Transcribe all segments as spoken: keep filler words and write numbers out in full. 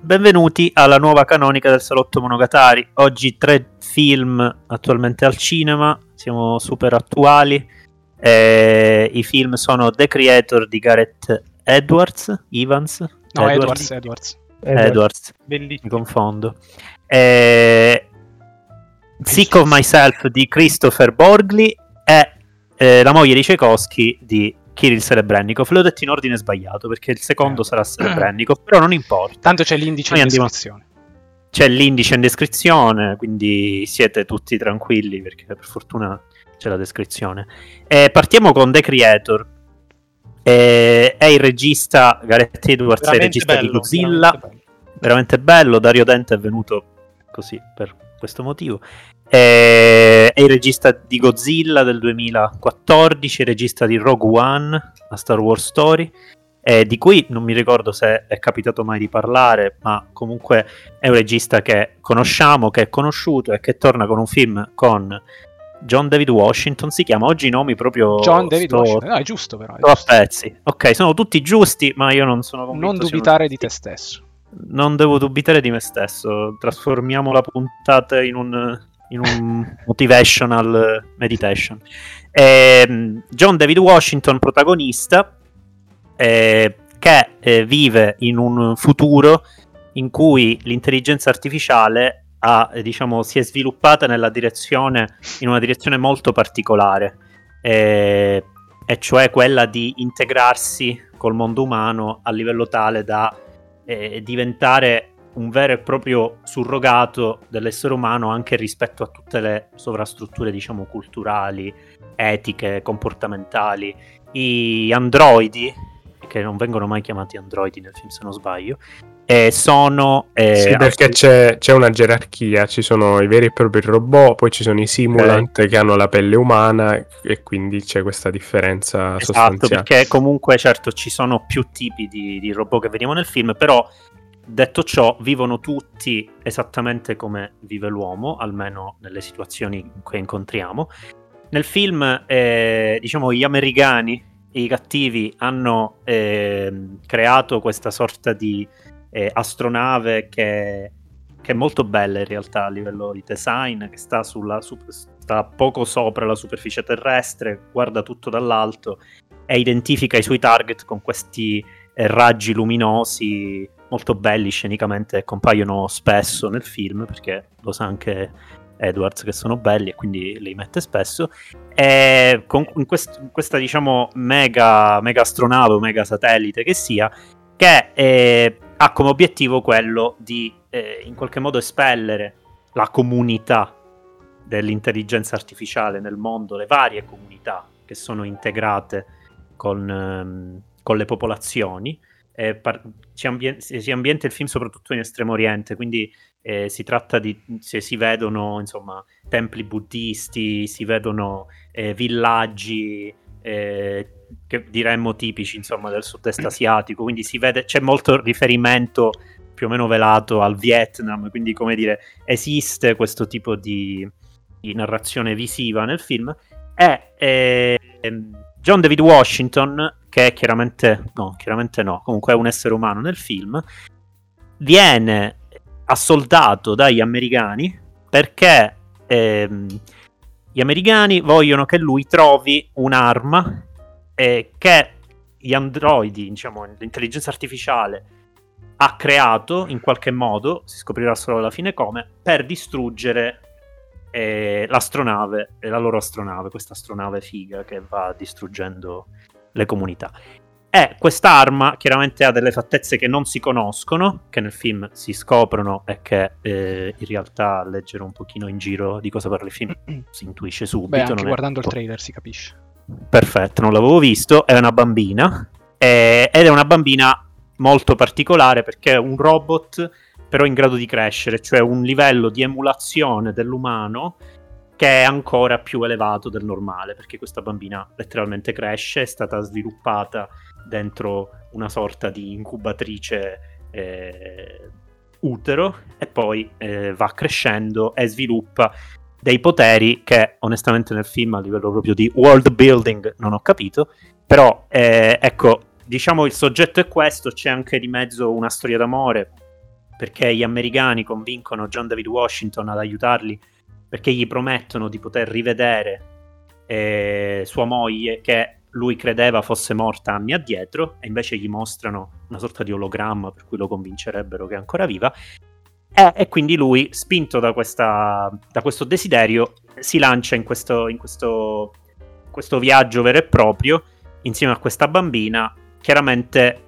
Benvenuti alla nuova canonica del Salotto Monogatari. Oggi tre film attualmente al cinema, siamo super attuali. Eh, I film sono The Creator di Gareth Edwards, Evans? No, Edwards, Edwards. Edwards, Edwards. Edwards. Bellissimo. Mi confondo. Eh, Sick of Myself di Kristoffer Borgli e eh, La moglie di Tchaikovsky di Kirill Serebrennikov. L'ho detto in ordine sbagliato perché il secondo eh. sarà Serebrennikov, però non importa. Tanto c'è l'indice Noi in andiamo... descrizione. C'è l'indice in descrizione, quindi siete tutti tranquilli perché per fortuna c'è la descrizione. Eh, partiamo con The Creator. Eh, è il regista Gareth Edwards, veramente è il regista bello, di Godzilla. Veramente bello. veramente bello. Dario Denta è venuto così per questo motivo. Eh, è il regista di Godzilla del duemilaquattordici, il regista di Rogue One, a Star Wars Story, eh, di cui non mi ricordo se è capitato mai di parlare, ma comunque è un regista che conosciamo, che è conosciuto e che torna con un film con John David Washington. Si chiama oggi i nomi proprio John David sto, Washington, no, è giusto però è sto giusto. A pezzi, ok, sono tutti giusti, ma io non sono convinto. Non dubitare di te stesso. Non devo dubitare di me stesso. Trasformiamo la puntata in un, in un motivational meditation. Eh, John David Washington, protagonista, eh, che eh, vive in un futuro in cui l'intelligenza artificiale ha, diciamo, si è sviluppata nella direzione, in una direzione molto particolare, eh, e cioè quella di integrarsi col mondo umano a livello tale da E diventare un vero e proprio surrogato dell'essere umano anche rispetto a tutte le sovrastrutture, diciamo, culturali, etiche, comportamentali. I androidi, che non vengono mai chiamati androidi nel film se non sbaglio, eh, sono... Eh, sì, perché altri... c'è, c'è una gerarchia, ci sono i veri e propri robot, poi ci sono i simulant eh. che hanno la pelle umana e quindi c'è questa differenza esatto, sostanziale. Perché comunque certo ci sono più tipi di, di robot che vediamo nel film, però detto ciò vivono tutti esattamente come vive l'uomo, almeno nelle situazioni che incontriamo. Nel film, eh, diciamo, gli americani, i cattivi, hanno eh, creato questa sorta di eh, astronave che, che è molto bella in realtà a livello di design, che sta, sulla, su, sta poco sopra la superficie terrestre, guarda tutto dall'alto e identifica i suoi target con questi eh, raggi luminosi molto belli scenicamente, che compaiono spesso nel film perché lo sa anche Edwards che sono belli e quindi li mette spesso. E con quest- questa diciamo mega, mega astronave o mega satellite che sia, che eh, ha come obiettivo quello di eh, in qualche modo espellere la comunità dell'intelligenza artificiale nel mondo, le varie comunità che sono integrate con, ehm, con le popolazioni. Eh, par- si, ambien- si ambienta il film soprattutto in Estremo Oriente, quindi eh, si tratta di, se si vedono insomma templi buddisti, si vedono eh, villaggi eh, che diremmo tipici insomma del sud-est asiatico, quindi si vede, c'è molto riferimento più o meno velato al Vietnam, quindi come dire esiste questo tipo di, di narrazione visiva nel film. E eh, John David Washington, che chiaramente no, chiaramente no, comunque è un essere umano nel film, viene assoldato dagli americani perché ehm, gli americani vogliono che lui trovi un'arma eh, che gli androidi, diciamo, l'intelligenza artificiale ha creato in qualche modo, si scoprirà solo alla fine come, per distruggere eh, l'astronave, la loro astronave, questa astronave figa che va distruggendo le comunità. E quest'arma chiaramente ha delle fattezze che non si conoscono, che nel film si scoprono e che eh, in realtà a leggere un pochino in giro di cosa parla il film si intuisce subito. Beh, anche non guardando è... il trailer si capisce. Perfetto, non l'avevo visto. È una bambina eh, ed è una bambina molto particolare perché è un robot però in grado di crescere, cioè un livello di emulazione dell'umano che è ancora più elevato del normale, perché questa bambina letteralmente cresce, è stata sviluppata dentro una sorta di incubatrice eh, utero e poi eh, va crescendo e sviluppa dei poteri che onestamente nel film a livello proprio di world building non ho capito, però eh, ecco, diciamo il soggetto è questo, c'è anche di mezzo una storia d'amore perché gli americani convincono John David Washington ad aiutarli perché gli promettono di poter rivedere eh, sua moglie che lui credeva fosse morta anni addietro e invece gli mostrano una sorta di ologramma per cui lo convincerebbero che è ancora viva e, e quindi lui, spinto da, questa, da questo desiderio, si lancia in questo, in questo, questo viaggio vero e proprio insieme a questa bambina, chiaramente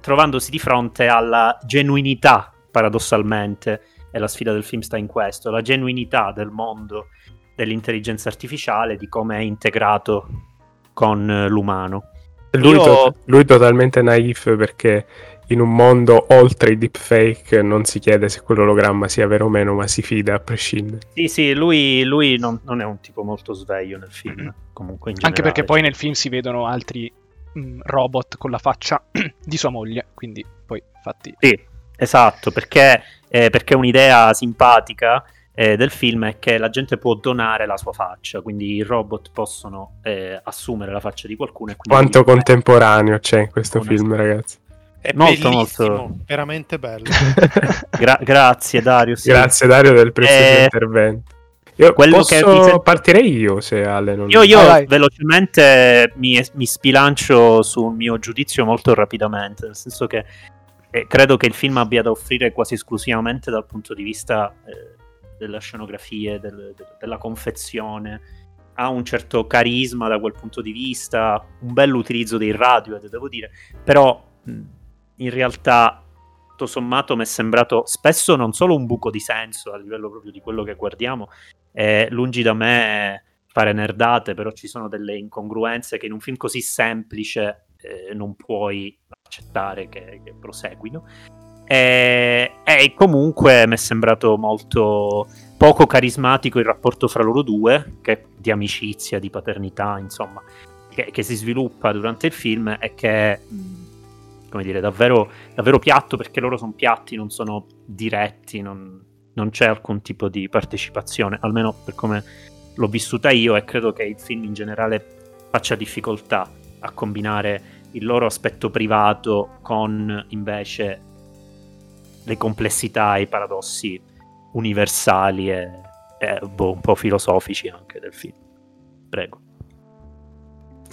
trovandosi di fronte alla genuinità, paradossalmente, e la sfida del film sta in questo, la genuinità del mondo dell'intelligenza artificiale, di come è integrato con l'umano. Lui, Io... to- lui totalmente naif, perché in un mondo oltre i deepfake non si chiede se quell'ologramma sia vero o meno, ma si fida a prescindere. Sì, sì, lui, lui non, non è un tipo molto sveglio nel film, comunque in generale. Anche perché poi nel film si vedono altri mh, robot con la faccia di sua moglie, quindi poi infatti... Sì, esatto, perché, eh, perché un'idea simpatica eh, del film è che la gente può donare la sua faccia, quindi i robot possono eh, assumere la faccia di qualcuno. E quanto contemporaneo è... c'è in questo Buona film, storia. Ragazzi. È molto, bellissimo, molto. Veramente bello. Gra- grazie Dario. Sì. Grazie Dario del prezioso eh, intervento. Io quello posso... che sento... partirei io se Ale non... Io, io ah, velocemente mi, mi sbilancio sul mio giudizio molto rapidamente, nel senso che eh, credo che il film abbia da offrire quasi esclusivamente dal punto di vista eh, della scenografia, del, de, della confezione. Ha un certo carisma da quel punto di vista, un bell'utilizzo dei radio, devo dire, però in realtà tutto sommato mi è sembrato spesso non solo un buco di senso a livello proprio di quello che guardiamo, eh, lungi da me fare nerdate, però ci sono delle incongruenze che in un film così semplice eh, non puoi accettare che, che proseguino, e, e comunque mi è sembrato molto poco carismatico il rapporto fra loro due, che di amicizia, di paternità, insomma, che, che si sviluppa durante il film e che come dire, davvero, davvero piatto, perché loro sono piatti, non sono diretti, non, non c'è alcun tipo di partecipazione, almeno per come l'ho vissuta io, e credo che il film in generale faccia difficoltà a combinare il loro aspetto privato con invece le complessità e i paradossi universali e, e boh, un po' filosofici anche del film. Prego.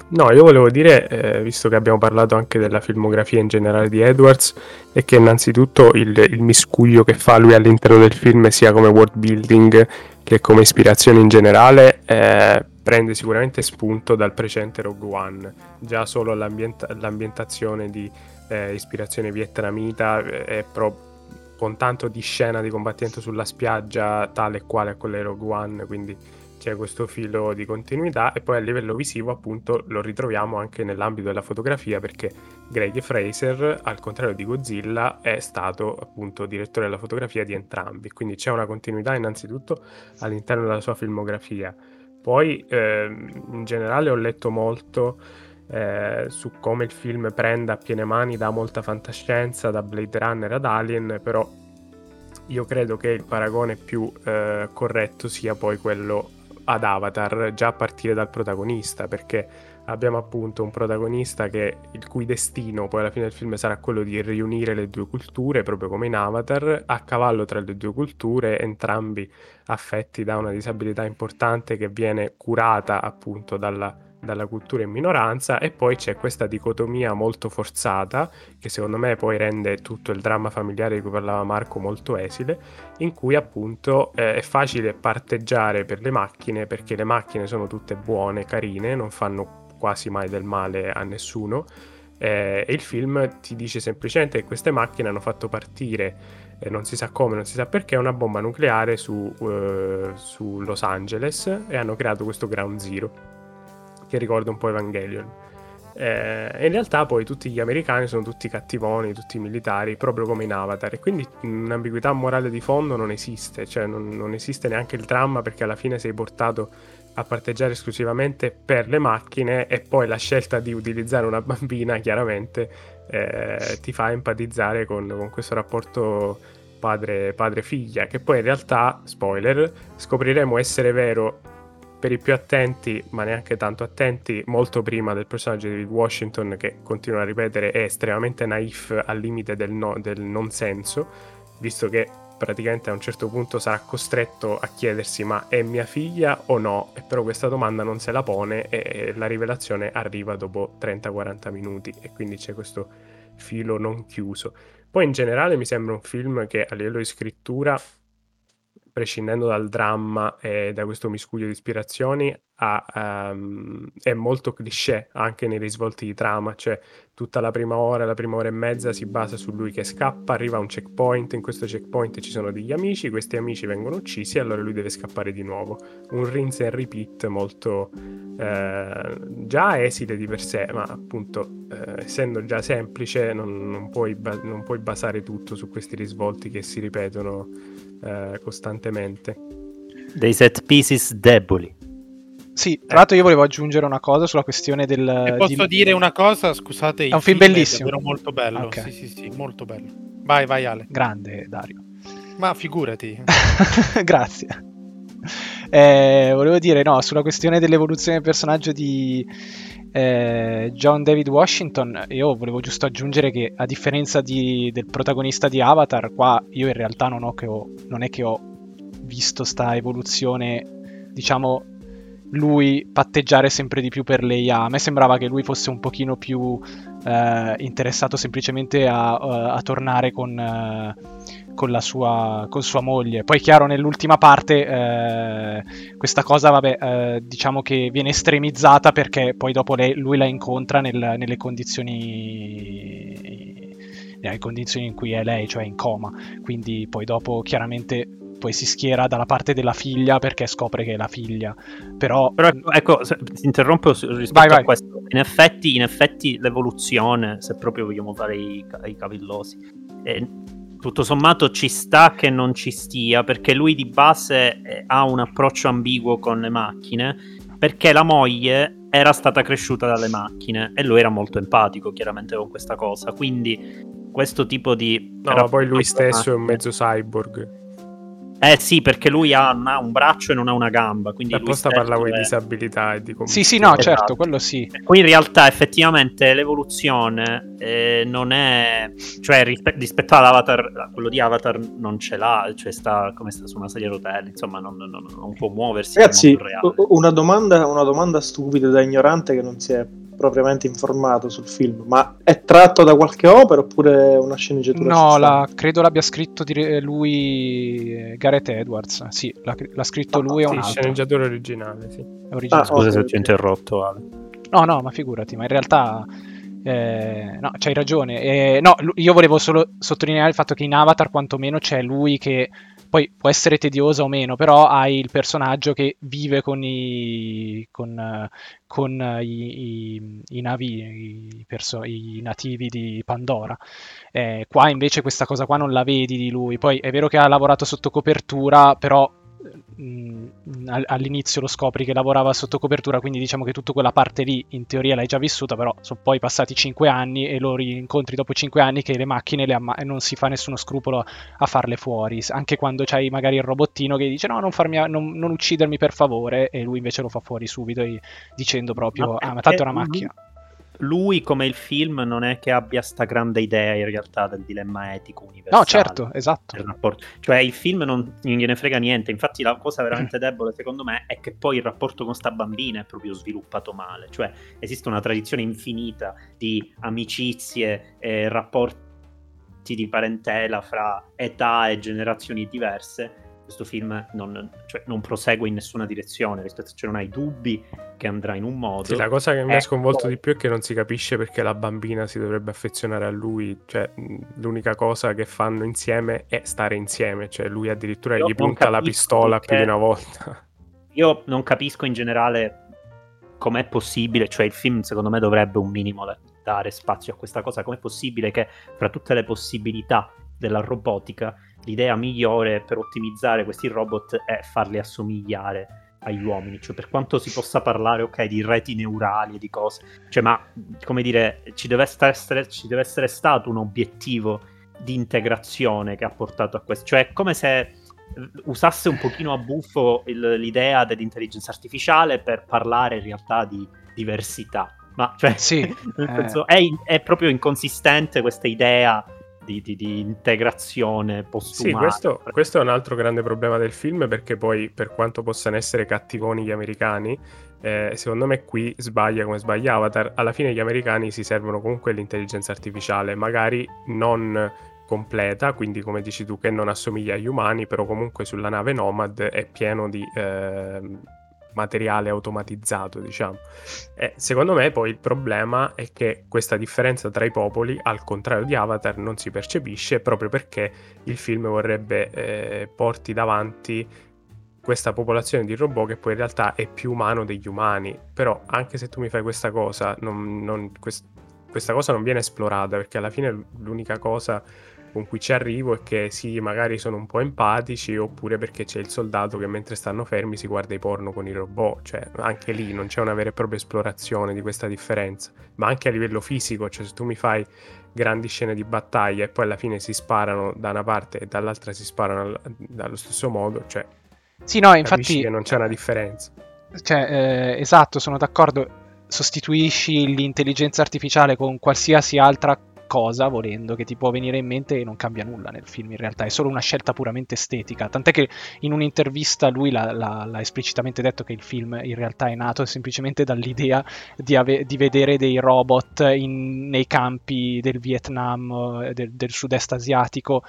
No, io volevo dire, eh, visto che abbiamo parlato anche della filmografia in generale di Edwards, è che innanzitutto il, il miscuglio che fa lui all'interno del film, sia come world building che come ispirazione in generale, eh, prende sicuramente spunto dal precedente Rogue One, già solo l'ambienta- l'ambientazione di eh, ispirazione vietnamita è proprio con tanto di scena di combattimento sulla spiaggia tale e quale a quella di Rogue One, quindi c'è questo filo di continuità. E poi a livello visivo appunto lo ritroviamo anche nell'ambito della fotografia, perché Greg Fraser, al contrario di Godzilla, è stato appunto direttore della fotografia di entrambi, quindi c'è una continuità innanzitutto all'interno della sua filmografia. Poi eh, in generale ho letto molto eh, su come il film prenda a piene mani da molta fantascienza, da Blade Runner ad Alien, però io credo che il paragone più eh, corretto sia poi quello ad Avatar, già a partire dal protagonista, perché abbiamo appunto un protagonista che il cui destino poi alla fine del film sarà quello di riunire le due culture, proprio come in Avatar, a cavallo tra le due culture, entrambi affetti da una disabilità importante che viene curata appunto dalla, dalla cultura in minoranza. E poi c'è questa dicotomia molto forzata, che secondo me poi rende tutto il dramma familiare di cui parlava Marco molto esile, in cui appunto eh, è facile parteggiare per le macchine, perché le macchine sono tutte buone, carine, non fanno quasi mai del male a nessuno, eh, e il film ti dice semplicemente che queste macchine hanno fatto partire, non si sa come, non si sa perché, una bomba nucleare su, eh, su Los Angeles, e hanno creato questo Ground Zero che ricorda un po' Evangelion. Eh, in realtà poi tutti gli americani sono tutti cattivoni, tutti militari, proprio come in Avatar, e quindi un'ambiguità morale di fondo non esiste, cioè non, non esiste neanche il dramma, perché alla fine sei portato a parteggiare esclusivamente per le macchine, e poi la scelta di utilizzare una bambina chiaramente eh, ti fa empatizzare con, con questo rapporto padre, padre figlia, che poi in realtà, spoiler, scopriremo essere vero per i più attenti, ma neanche tanto attenti, molto prima del personaggio di David Washington, che continua a ripetere è estremamente naif al limite del, no, del non senso, visto che praticamente a un certo punto sarà costretto a chiedersi ma è mia figlia o no, e però questa domanda non se la pone e la rivelazione arriva dopo trenta quaranta minuti, e quindi c'è questo filo non chiuso. Poi in generale mi sembra un film che a livello di scrittura, prescindendo dal dramma e da questo miscuglio di ispirazioni, ha, um, è molto cliché anche nei risvolti di trama, cioè tutta la prima ora, la prima ora e mezza si basa su lui che scappa, arriva a un checkpoint, in questo checkpoint ci sono degli amici, questi amici vengono uccisi e allora lui deve scappare di nuovo, un rinse and repeat molto eh, già esile di per sé, ma appunto eh, essendo già semplice non, non, puoi ba- non puoi basare tutto su questi risvolti che si ripetono costantemente. Dei set pieces deboli. Sì, tra l'altro io volevo aggiungere una cosa sulla questione del... E posso di... dire una cosa? Scusate, è un film, film bellissimo, è molto bello. Okay. Sì, sì, sì, molto bello. Vai, vai Ale. Grande Dario. Ma figurati. Grazie. Eh, volevo dire, no, sulla questione dell'evoluzione del personaggio di eh, John David Washington, io volevo giusto aggiungere che a differenza di, del protagonista di Avatar, qua io in realtà non, ho che ho, non è che ho visto sta evoluzione, diciamo, lui patteggiare sempre di più per l'A I A. A me sembrava che lui fosse un pochino più eh, interessato semplicemente a, a tornare con... Eh, con la sua con sua moglie. Poi chiaro nell'ultima parte eh, questa cosa vabbè eh, diciamo che viene estremizzata, perché poi dopo lei, lui la incontra nel, nelle condizioni nelle condizioni in cui è lei, cioè in coma, quindi poi dopo chiaramente poi si schiera dalla parte della figlia perché scopre che è la figlia. Però, Però ecco, ti interrompo rispetto vai, a vai. questo. In effetti, in effetti l'evoluzione, se proprio vogliamo fare i, i cavillosi, eh, tutto sommato ci sta che non ci stia, perché lui di base ha un approccio ambiguo con le macchine, perché la moglie era stata cresciuta dalle macchine e lui era molto empatico chiaramente con questa cosa, quindi questo tipo di... No, ma poi lui stesso è un mezzo cyborg. Eh sì, perché lui ha una, un braccio e non ha una gamba, quindi apposta parlavo è... di disabilità e di comp- Sì, sì, no, esatto. Certo, quello sì. Qui in realtà effettivamente l'evoluzione eh, non è, cioè rispe- rispetto ad Avatar, quello di Avatar non ce l'ha, cioè sta come sta su una sedia a rotelle, insomma, non, non, non può muoversi. Ragazzi, una domanda, una domanda stupida da ignorante che non si è propriamente informato sul film, ma è tratto da qualche opera oppure una sceneggiatura? No, la, credo l'abbia scritto dire, lui Gareth Edwards, sì, l'ha, l'ha scritto ah, lui sì, è un sceneggiatore originale, sì. originale. Ah, scusa oh, se ti ho interrotto Ale. No no, ma figurati, ma in realtà eh, no, c'hai ragione, eh, no, io volevo solo sottolineare il fatto che in Avatar quantomeno c'è lui che poi può essere tediosa o meno, però hai il personaggio che vive con i con, con i, i, i navi, i, perso, i nativi di Pandora. Eh, qua invece questa cosa qua non la vedi di lui. Poi è vero che ha lavorato sotto copertura, però mh, all'inizio lo scopri che lavorava sotto copertura, quindi diciamo che tutta quella parte lì in teoria l'hai già vissuta, però sono poi passati cinque anni e lo rincontri dopo cinque anni che le macchine le amma- non si fa nessuno scrupolo a farle fuori, anche quando c'hai magari il robottino che dice no, non, farmi a- non, non uccidermi per favore, e lui invece lo fa fuori subito e- dicendo proprio ma ah ma tanto è una macchina. Lui come il film non è che abbia sta grande idea in realtà del dilemma etico universale. No, certo, esatto. Il rapporto, cioè il film non, non gliene frega niente, infatti la cosa veramente debole secondo me è che poi il rapporto con sta bambina è proprio sviluppato male, cioè esiste una tradizione infinita di amicizie e rapporti di parentela fra età e generazioni diverse. Questo film non, cioè, non prosegue in nessuna direzione, rispetto, cioè non hai dubbi che andrà in un modo. Sì, la cosa che mi ha sconvolto di più è che non si capisce perché la bambina si dovrebbe affezionare a lui, cioè l'unica cosa che fanno insieme è stare insieme, cioè lui addirittura io gli punta la pistola più di una volta. Io non capisco in generale com'è possibile, cioè il film secondo me dovrebbe un minimo dare spazio a questa cosa, com'è possibile che fra tutte le possibilità della robotica l'idea migliore per ottimizzare questi robot è farli assomigliare agli uomini, cioè per quanto si possa parlare ok di reti neurali e di cose, cioè ma come dire ci deve essere, ci deve essere stato un obiettivo di integrazione che ha portato a questo, cioè è come se usasse un pochino a buffo il, l'idea dell'intelligenza artificiale per parlare in realtà di diversità, ma cioè sì, nel senso, eh. è, è proprio inconsistente questa idea di, di, di integrazione postumana. Sì, questo, questo è un altro grande problema del film, perché poi, per quanto possano essere cattivoni gli americani, Eh, secondo me qui sbaglia come sbaglia Avatar. Alla fine gli americani si servono comunque l'intelligenza artificiale, magari non completa, quindi come dici tu, che non assomiglia agli umani, però comunque sulla nave Nomad è pieno di eh, materiale automatizzato, diciamo. Eh, secondo me poi il problema è che questa differenza tra i popoli, al contrario di Avatar, non si percepisce, proprio perché il film vorrebbe eh, porti davanti questa popolazione di robot che poi in realtà è più umano degli umani. Però anche se tu mi fai questa cosa, non, non, quest- questa cosa non viene esplorata, perché alla fine l'unica cosa con cui ci arrivo è che sì, magari sono un po' empatici, oppure perché c'è il soldato che mentre stanno fermi si guarda i porno con i robot. Cioè anche lì non c'è una vera e propria esplorazione di questa differenza, ma anche a livello fisico, cioè se tu mi fai grandi scene di battaglia e poi alla fine si sparano da una parte e dall'altra si sparano al- dallo stesso modo, cioè sì, no, infatti che non c'è una differenza. Cioè, eh, esatto, sono d'accordo. Sostituisci l'intelligenza artificiale con qualsiasi altra cosa, volendo, che ti può venire in mente, e non cambia nulla nel film in realtà. È solo una scelta puramente estetica. Tant'è che in un'intervista lui l'ha, l'ha, l'ha esplicitamente detto che il film in realtà è nato semplicemente dall'idea di, ave- di vedere dei robot in, nei campi del Vietnam, del, del sud-est asiatico.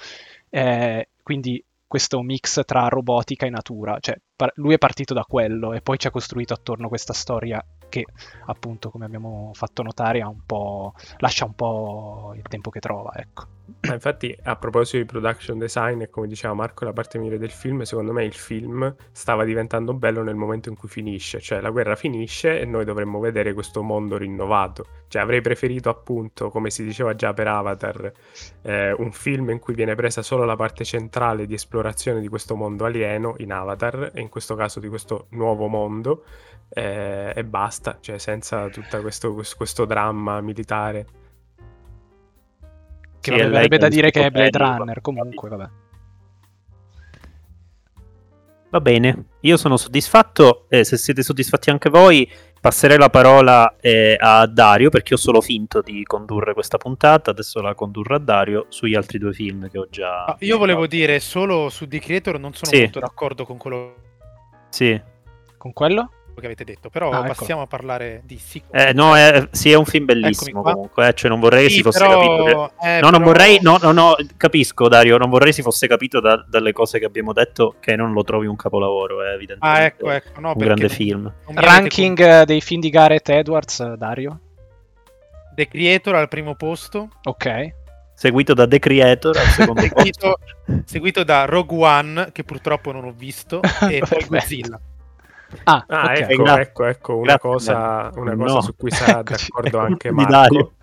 Eh, quindi questo mix tra robotica e natura, cioè par- lui è partito da quello e poi ci ha costruito attorno questa storia che, appunto, come abbiamo fatto notare, ha un po'... lascia un po' il tempo che trova, ecco. Ma infatti, a proposito di production design, e come diceva Marco, la parte migliore del film, secondo me il film stava diventando bello nel momento in cui finisce, cioè la guerra finisce e noi dovremmo vedere questo mondo rinnovato. Cioè avrei preferito, appunto, come si diceva già per Avatar, eh, un film in cui viene presa solo la parte centrale di esplorazione di questo mondo alieno in Avatar, e in questo caso di questo nuovo mondo, eh, e basta, cioè senza tutto questo, questo dramma militare. Che sì, verrebbe da dire che è Blade Runner, comunque, vabbè. Va bene, io sono soddisfatto, eh, se siete soddisfatti anche voi passerei la parola eh, a Dario, perché ho solo finto di condurre questa puntata, adesso la condurrà Dario sugli altri due film che ho già... Ah, io volevo dire, solo su The Creator non sono sì. molto d'accordo con quello... Sì. Con quello? Che avete detto, però ah, passiamo a parlare di Sick of eh, no, eh, sì, è un film bellissimo comunque, eh, cioè non vorrei sì, si fosse però... capito che... eh, no, però... non vorrei, no, no, no, capisco Dario, non vorrei si fosse capito da, dalle cose che abbiamo detto che non lo trovi un capolavoro, eh, evidentemente. Ah, ecco, ecco, no, un grande film. Ranking avete... dei film di Gareth Edwards, Dario? The Creator al primo posto. Ok. Seguito da The Creator al secondo posto. seguito, seguito da Rogue One, che purtroppo non ho visto, e poi Godzilla. Ah, ah okay. ecco, Grazie. ecco, ecco, una Grazie. cosa, una cosa no. su cui sarà d'accordo anche Marco.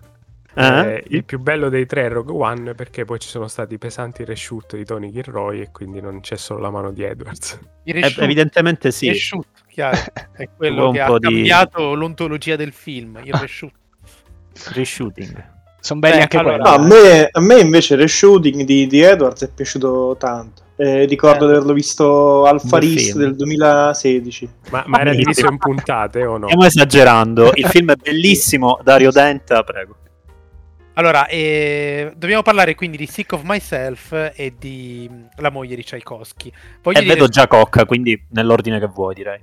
Uh-huh. Eh, il più bello dei tre è Rogue One, perché poi ci sono stati pesanti reshoot di Tony Gilroy e quindi non c'è solo la mano di Edwards. Eh, evidentemente sì. Il reshoot, chiaro, è quello che ha cambiato di... l'ontologia del film, il reshoot. Reshooting. Sono belli eh, anche allora, quelli. No, a, me, a me invece il reshooting di, di Edwards è piaciuto tanto. Eh, ricordo eh. di averlo visto al Faris del duemilasedici. Ma, ma era diviso in puntate o no? Stiamo esagerando. Il film è bellissimo. Dario Denta, prego. Allora, eh, dobbiamo parlare quindi di Sick of Myself e di La moglie di Tchaikovsky. Voglio e dire... vedo già Cocca, quindi nell'ordine che vuoi, direi.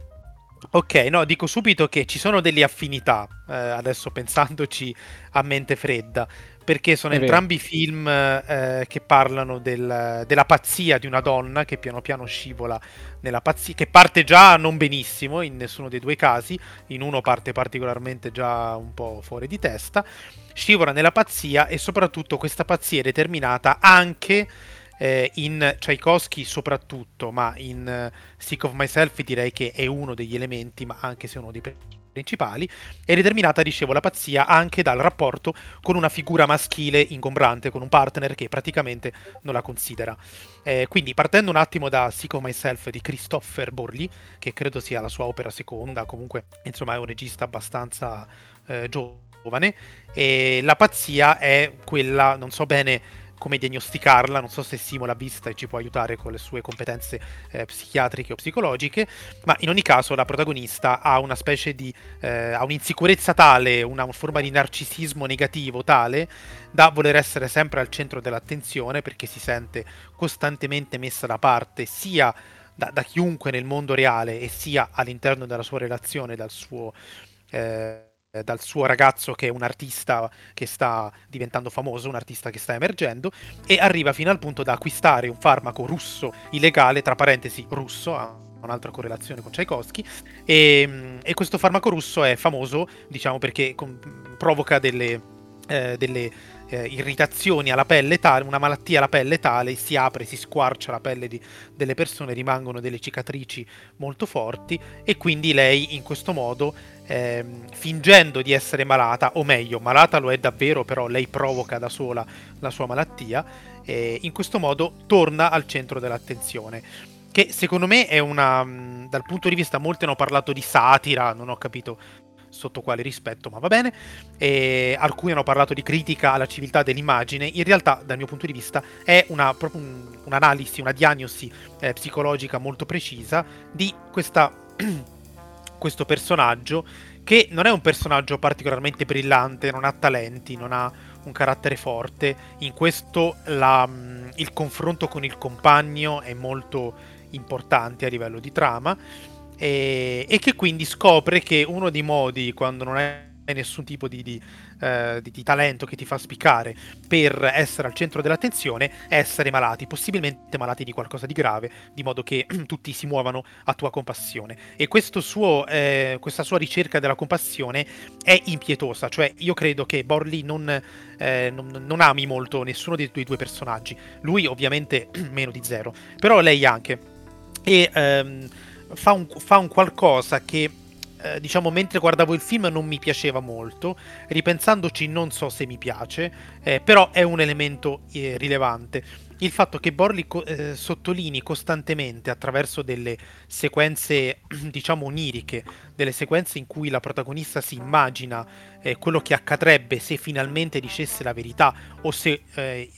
Ok, no, dico subito che ci sono delle affinità, eh, adesso pensandoci a mente fredda, perché sono entrambi film eh, che parlano del, della pazzia di una donna che piano piano scivola nella pazzia, che parte già non benissimo in nessuno dei due casi, in uno parte particolarmente già un po' fuori di testa, scivola nella pazzia, e soprattutto questa pazzia è determinata anche... in Tchaikovsky soprattutto, ma in Sick of Myself direi che è uno degli elementi, ma anche se uno dei principali, è determinata, dicevo, la pazzia anche dal rapporto con una figura maschile ingombrante, con un partner che praticamente non la considera. Eh, quindi partendo un attimo da Sick of Myself di Kristoffer Borgli, che credo sia la sua opera seconda, comunque insomma è un regista abbastanza eh, giovane, e la pazzia è quella, non so bene come diagnosticarla, non so se Simo l'ha vista e ci può aiutare con le sue competenze eh, psichiatriche o psicologiche, ma in ogni caso la protagonista ha una specie di eh, ha un'insicurezza tale, una forma di narcisismo negativo tale da voler essere sempre al centro dell'attenzione, perché si sente costantemente messa da parte sia da, da chiunque nel mondo reale e sia all'interno della sua relazione dal suo eh, dal suo ragazzo, che è un artista che sta diventando famoso, un artista che sta emergendo, e arriva fino al punto da acquistare un farmaco russo illegale, tra parentesi russo, ha un'altra correlazione con Tchaikovsky, e, e questo farmaco russo è famoso, diciamo, perché com- provoca delle, eh, delle eh, irritazioni alla pelle tale, una malattia alla pelle tale, si apre, si squarcia la pelle di, delle persone, rimangono delle cicatrici molto forti, e quindi lei in questo modo, Eh, fingendo di essere malata, o meglio, malata lo è davvero, però lei provoca da sola la sua malattia, e in questo modo torna al centro dell'attenzione, che secondo me è una, dal punto di vista, molti hanno parlato di satira, non ho capito sotto quale rispetto, ma va bene, e alcuni hanno parlato di critica alla civiltà dell'immagine, in realtà dal mio punto di vista è una, proprio un, un'analisi, una diagnosi eh, psicologica molto precisa di questa... questo personaggio, che non è un personaggio particolarmente brillante, non ha talenti, non ha un carattere forte. In questo la, il confronto con il compagno è molto importante a livello di trama, e, e che quindi scopre che uno dei modi, quando non è nessun tipo di, di, eh, di, di talento che ti fa spiccare, per essere al centro dell'attenzione, essere malati, possibilmente malati di qualcosa di grave, di modo che tutti si muovano a tua compassione. E questo suo, eh, questa sua ricerca della compassione è impietosa, cioè io credo che Borgli non, eh, non, non ami molto nessuno dei tuoi due personaggi, lui ovviamente meno di zero, però lei anche, e ehm, fa, un, fa un qualcosa che, diciamo, mentre guardavo il film non mi piaceva molto, ripensandoci non so se mi piace, eh, però è un elemento eh, rilevante il fatto che Borgli co- eh, sottolinei costantemente, attraverso delle sequenze diciamo oniriche, delle sequenze in cui la protagonista si immagina eh, quello che accadrebbe se finalmente dicesse la verità, o se eh,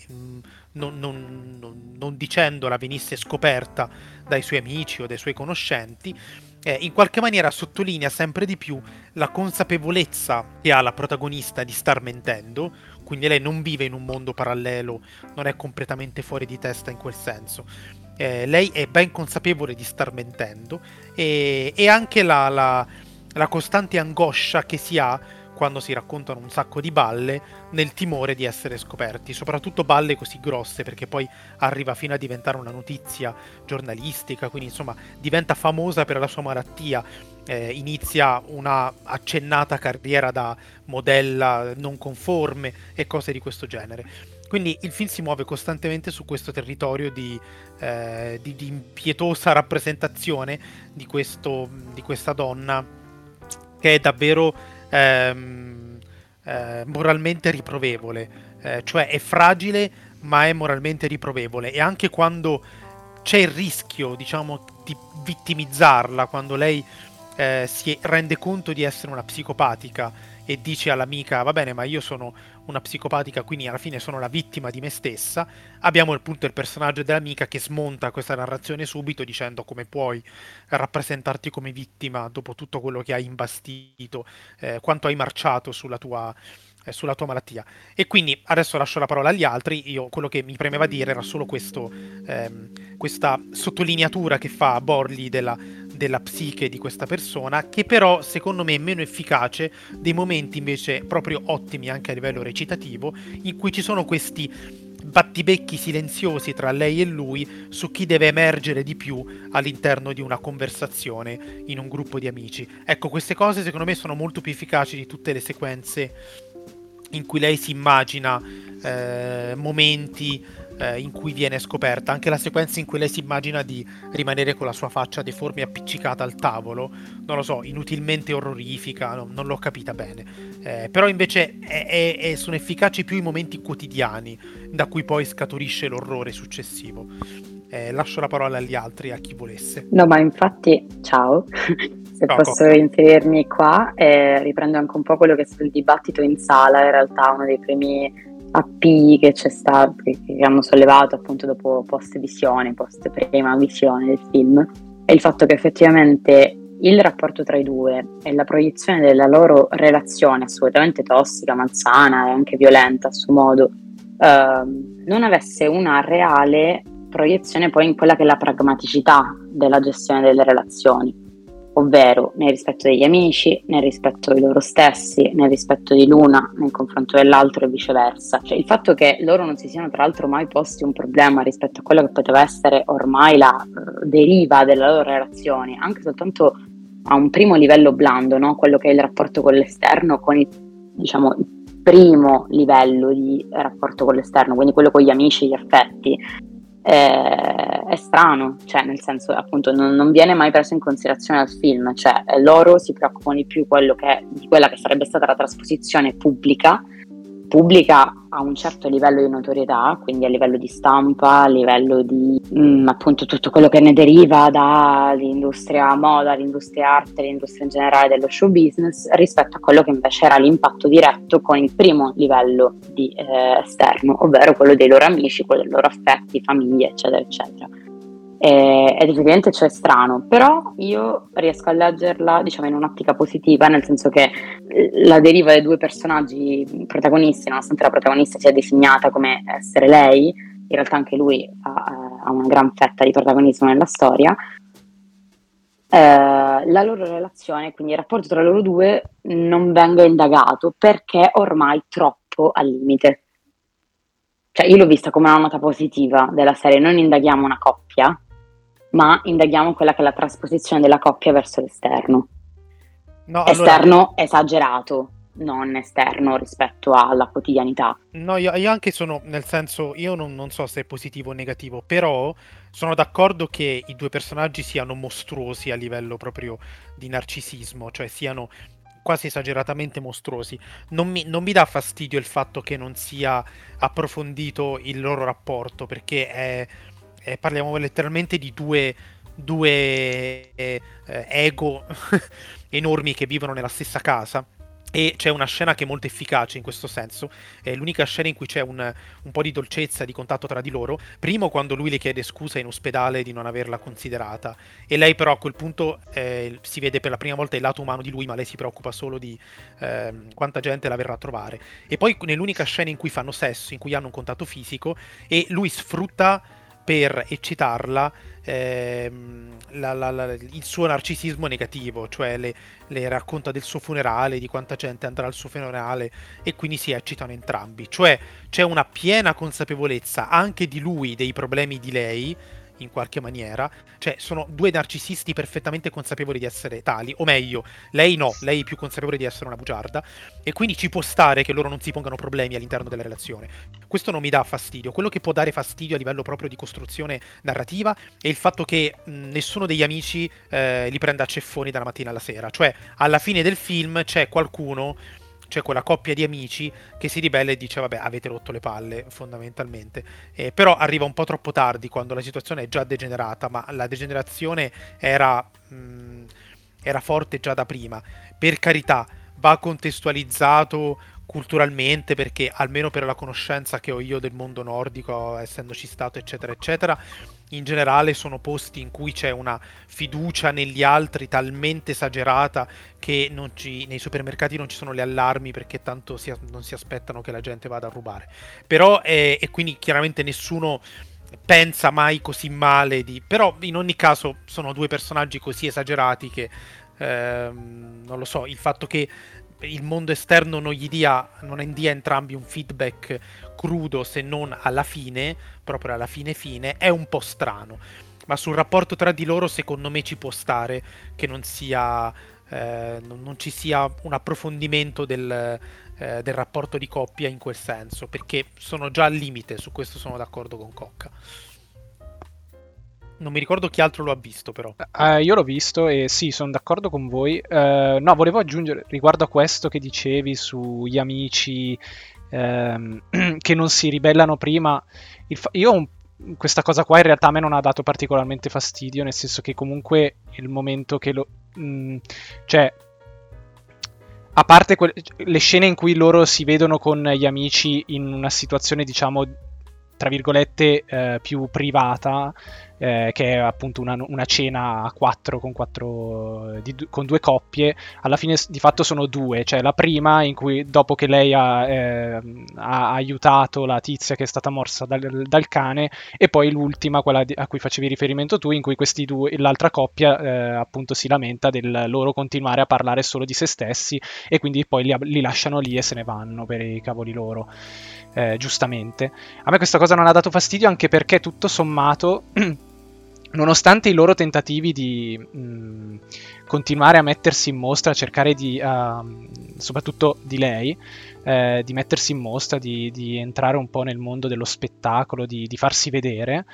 non, non, non, non dicendola venisse scoperta dai suoi amici o dai suoi conoscenti. Eh, in qualche maniera sottolinea sempre di più la consapevolezza che ha la protagonista di star mentendo, quindi lei non vive in un mondo parallelo, non è completamente fuori di testa in quel senso, eh, lei è ben consapevole di star mentendo, e, e anche la, la, la costante angoscia che si ha quando si raccontano un sacco di balle, nel timore di essere scoperti, soprattutto balle così grosse, perché poi arriva fino a diventare una notizia giornalistica, quindi insomma diventa famosa per la sua malattia, eh, inizia una accennata carriera da modella non conforme e cose di questo genere. Quindi il film si muove costantemente su questo territorio di, eh, di, di impietosa rappresentazione di, questo, di questa donna, che è davvero... Ehm, eh, moralmente riprovevole, eh, cioè è fragile ma è moralmente riprovevole, e anche quando c'è il rischio, diciamo, di vittimizzarla, quando lei eh, si rende conto di essere una psicopatica e dice all'amica va bene ma io sono una psicopatica, quindi alla fine sono la vittima di me stessa, abbiamo appunto il personaggio dell'amica che smonta questa narrazione subito dicendo come puoi rappresentarti come vittima dopo tutto quello che hai imbastito, eh, quanto hai marciato sulla tua, eh, sulla tua malattia. E quindi adesso lascio la parola agli altri, io quello che mi premeva dire era solo questo, ehm, questa sottolineatura che fa Borgli della della psiche di questa persona, che però secondo me è meno efficace dei momenti invece proprio ottimi anche a livello recitativo, in cui ci sono questi battibecchi silenziosi tra lei e lui su chi deve emergere di più all'interno di una conversazione in un gruppo di amici. Ecco, queste cose secondo me sono molto più efficaci di tutte le sequenze in cui lei si immagina eh, momenti in cui viene scoperta, anche la sequenza in cui lei si immagina di rimanere con la sua faccia deforme appiccicata al tavolo, non lo so, inutilmente orrorifica, no, non l'ho capita bene, eh, però invece è, è, è, sono efficaci più i momenti quotidiani da cui poi scaturisce l'orrore successivo. Eh, lascio la parola agli altri, a chi volesse. No, ma infatti, ciao, se no, posso no. inserirmi qua, eh, riprendo anche un po' quello che è stato il dibattito in sala, in realtà uno dei primi appigli che c'è stato, che, che hanno sollevato appunto dopo post visione, post prima visione del film, è il fatto che effettivamente il rapporto tra i due e la proiezione della loro relazione assolutamente tossica, malsana e anche violenta a suo modo, ehm, non avesse una reale proiezione poi in quella che è la pragmaticità della gestione delle relazioni, ovvero nel rispetto degli amici, nel rispetto di loro stessi, nel rispetto di l'una nel confronto dell'altro e viceversa. Cioè, il fatto che loro non si siano tra l'altro mai posti un problema rispetto a quello che poteva essere ormai la uh, deriva della loro relazione, anche soltanto a un primo livello blando, no? Quello che è il rapporto con l'esterno, con il, diciamo, il primo livello di rapporto con l'esterno, quindi quello con gli amici, gli affetti. Eh, è strano, cioè nel senso appunto non, non viene mai preso in considerazione dal film, cioè loro si preoccupano di più quello che, di quella che sarebbe stata la trasposizione pubblica pubblica a un certo livello di notorietà, quindi a livello di stampa, a livello di mh, appunto tutto quello che ne deriva dall'industria moda, l'industria arte, l'industria in generale dello show business, rispetto a quello che invece era l'impatto diretto con il primo livello di eh, esterno, ovvero quello dei loro amici, quello dei loro affetti, famiglie, eccetera, eccetera. E, ed effettivamente ciò è strano, però io riesco a leggerla, diciamo, in un'ottica positiva, nel senso che la deriva dei due personaggi protagonisti, nonostante la protagonista sia designata come essere lei, in realtà anche lui ha, ha una gran fetta di protagonismo nella storia, eh, la loro relazione, quindi il rapporto tra loro due, non venga indagato perché ormai troppo al limite. Cioè, io l'ho vista come una nota positiva della serie: non indaghiamo una coppia, ma indaghiamo quella che è la trasposizione della coppia verso l'esterno. No, esterno allora... esagerato, non esterno rispetto alla quotidianità. No, io, io anche sono, nel senso, io non, non so se è positivo o negativo, però sono d'accordo che i due personaggi siano mostruosi a livello proprio di narcisismo, cioè siano quasi esageratamente mostruosi. Non mi, non mi dà fastidio il fatto che non sia approfondito il loro rapporto, perché è... Eh, parliamo letteralmente di due, due eh, ego enormi che vivono nella stessa casa, e c'è una scena che è molto efficace in questo senso, è l'unica scena in cui c'è un, un po' di dolcezza, di contatto tra di loro. Primo, quando lui le chiede scusa in ospedale di non averla considerata, e lei però a quel punto eh, si vede per la prima volta il lato umano di lui, ma lei si preoccupa solo di eh, quanta gente la verrà a trovare. E poi nell'unica scena in cui fanno sesso, in cui hanno un contatto fisico, e lui sfrutta per eccitarla ehm, la, la, la, il suo narcisismo negativo, cioè le, le racconta del suo funerale, di quanta gente andrà al suo funerale, e quindi si eccitano entrambi. Cioè c'è una piena consapevolezza anche di lui dei problemi di lei, in qualche maniera. Cioè sono due narcisisti perfettamente consapevoli di essere tali, o meglio, lei no, lei è più consapevole di essere una bugiarda, e quindi ci può stare che loro non si pongano problemi all'interno della relazione. Questo non mi dà fastidio. Quello che può dare fastidio a livello proprio di costruzione narrativa è il fatto che mh, nessuno degli amici eh, li prenda a ceffoni dalla mattina alla sera. Cioè alla fine del film c'è qualcuno, c'è quella coppia di amici che si ribella e dice vabbè, avete rotto le palle, fondamentalmente. Eh, però arriva un po' troppo tardi, quando la situazione è già degenerata, ma la degenerazione era, mh, era forte già da prima. Per carità, va contestualizzato culturalmente, perché almeno per la conoscenza che ho io del mondo nordico, essendoci stato eccetera eccetera, in generale sono posti in cui c'è una fiducia negli altri talmente esagerata che non ci, nei supermercati non ci sono le allarmi, perché tanto si, non si aspettano che la gente vada a rubare. Però eh, e quindi chiaramente nessuno pensa mai così male di... Però in ogni caso sono due personaggi così esagerati che ehm, non lo so, il fatto che il mondo esterno non gli dia, non dia entrambi un feedback crudo, se non alla fine, proprio alla fine fine, è un po' strano. Ma sul rapporto tra di loro secondo me ci può stare che non sia eh, non ci sia un approfondimento del, eh, del rapporto di coppia in quel senso, perché sono già al limite. Su questo sono d'accordo con Cocca. Non mi ricordo chi altro lo ha visto, però. Uh, io l'ho visto e sì, sono d'accordo con voi. Uh, no, volevo aggiungere riguardo a questo che dicevi sugli amici ehm, che non si ribellano prima. Il fa- io un- questa cosa qua in realtà a me non ha dato particolarmente fastidio, nel senso che comunque il momento che lo... Mh, cioè... a parte que- le scene in cui loro si vedono con gli amici in una situazione, diciamo, tra virgolette, eh, più privata, eh, che è appunto una, una cena a quattro con quattro di, con due coppie, alla fine di fatto sono due, cioè la prima in cui dopo che lei ha, eh, ha aiutato la tizia che è stata morsa dal, dal cane, e poi l'ultima, quella di, a cui facevi riferimento tu, in cui questi due, l'altra coppia, eh, appunto si lamenta del loro continuare a parlare solo di se stessi, e quindi poi li, li lasciano lì e se ne vanno per i cavoli loro. Eh, giustamente a me questa cosa non ha dato fastidio, anche perché tutto sommato nonostante i loro tentativi di mh, continuare a mettersi in mostra, a cercare di uh, soprattutto di lei, eh, di mettersi in mostra, di, di entrare un po' nel mondo dello spettacolo, di, di farsi vedere,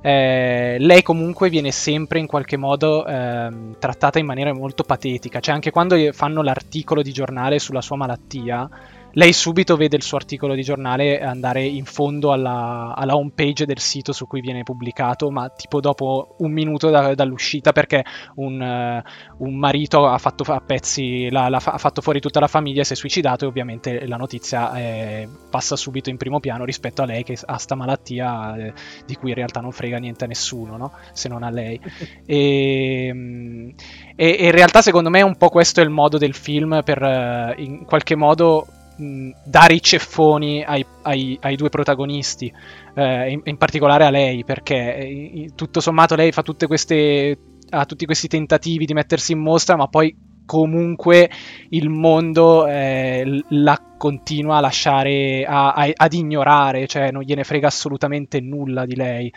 eh, lei comunque viene sempre in qualche modo eh, trattata in maniera molto patetica, cioè anche quando fanno l'articolo di giornale sulla sua malattia, lei subito vede il suo articolo di giornale andare in fondo alla, alla home page del sito su cui viene pubblicato, ma tipo dopo un minuto da, dall'uscita, perché un, uh, un marito ha fatto a pezzi, la, la, ha fatto fuori tutta la famiglia e si è suicidato, e ovviamente la notizia eh, passa subito in primo piano rispetto a lei che ha sta malattia eh, di cui in realtà non frega niente a nessuno, no? Se non a lei. e, e, e in realtà secondo me un po' questo è il modo del film per in qualche modo dare i ceffoni ai, ai, ai due protagonisti, eh, in, in particolare a lei, perché tutto sommato lei fa tutte queste, ha tutti questi tentativi di mettersi in mostra, ma poi comunque il mondo eh, la continua a lasciare, a, a, ad ignorare, cioè non gliene frega assolutamente nulla di lei,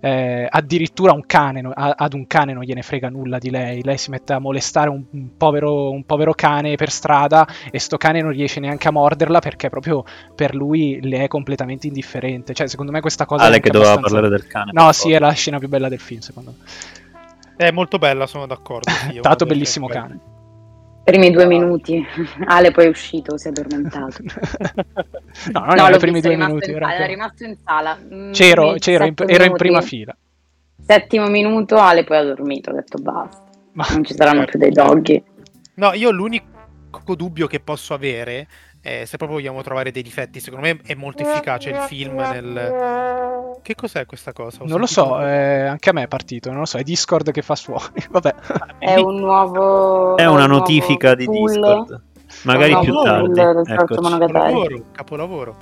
eh, addirittura un cane, a, ad un cane non gliene frega nulla di lei, lei si mette a molestare un, un, povero, un povero cane per strada, e sto cane non riesce neanche a morderla perché proprio per lui le è completamente indifferente, cioè secondo me questa cosa... Ah, lei che doveva abbastanza... parlare del cane. No, sì, è la scena più bella del film secondo me. È molto bella, sono d'accordo. Sì, tanto bellissimo cane. Bello. Primi due minuti, Ale poi è uscito, si è addormentato. No, non no, era i primi due minuti. Era sala, rimasto in sala. C'ero, c'ero in, ero in prima fila. Settimo minuto, Ale poi ha dormito, ho detto basta. Ma non ci saranno certo. più dei doggy. No, io l'unico dubbio che posso avere, eh, se proprio vogliamo trovare dei difetti, secondo me è molto efficace il film nel... Che cos'è questa cosa? Ho non lo so, un... eh, anche a me è partito, non lo so, è Discord che fa suoni, vabbè. È un nuovo... È una un notifica di pool. Discord. Magari no, no, più tardi. Capolavoro, capolavoro.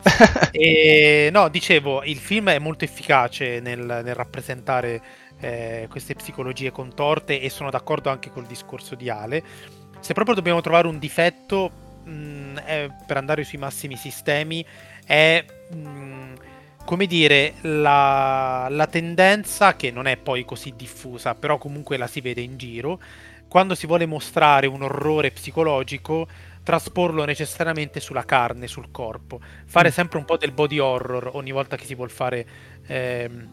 E, no, dicevo, il film è molto efficace nel, nel rappresentare eh, queste psicologie contorte, e sono d'accordo anche col discorso di Ale. Se proprio dobbiamo trovare un difetto, mh, è, per andare sui massimi sistemi, è, mh, come dire, la, la tendenza, che non è poi così diffusa, però comunque la si vede in giro, quando si vuole mostrare un orrore psicologico, trasporlo necessariamente sulla carne, sul corpo. Fare mm. sempre un po' del body horror ogni volta che si vuol fare... Ehm,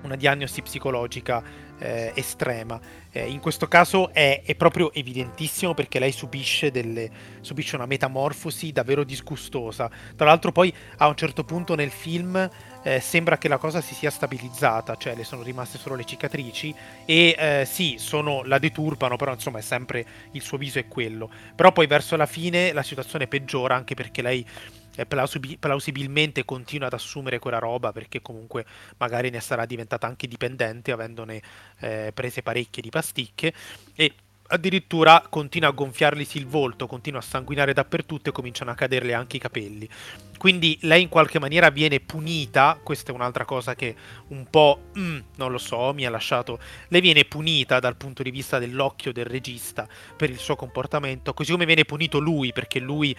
una diagnosi psicologica eh, estrema. Eh, in questo caso è, è proprio evidentissimo, perché lei subisce, delle, subisce una metamorfosi davvero disgustosa. Tra l'altro poi a un certo punto nel film eh, sembra che la cosa si sia stabilizzata, cioè le sono rimaste solo le cicatrici e eh, sì, sono, la deturbano, però insomma è sempre, il suo viso è quello. Però poi verso la fine la situazione peggiora, anche perché lei... plausibilmente continua ad assumere quella roba, perché comunque magari ne sarà diventata anche dipendente, avendone eh, prese parecchie di pasticche, e addirittura continua a gonfiarlisi il volto, continua a sanguinare dappertutto e cominciano a caderle anche i capelli. Quindi lei in qualche maniera viene punita, questa è un'altra cosa che un po', mm, non lo so, mi ha lasciato, lei viene punita dal punto di vista dell'occhio del regista per il suo comportamento, così come viene punito lui, perché lui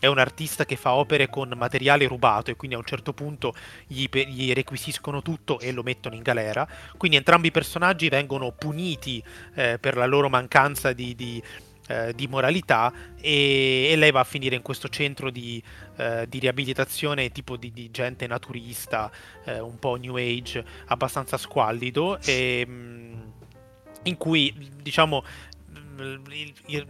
è un artista che fa opere con materiale rubato e quindi a un certo punto gli, pe- gli requisiscono tutto e lo mettono in galera. Quindi entrambi i personaggi vengono puniti eh, per la loro mancanza di, di, eh, di moralità, e-, e lei va a finire in questo centro di, eh, di riabilitazione tipo di, di gente naturista, eh, un po' new age, abbastanza squallido, e, mh, in cui diciamo... Mh, il, il,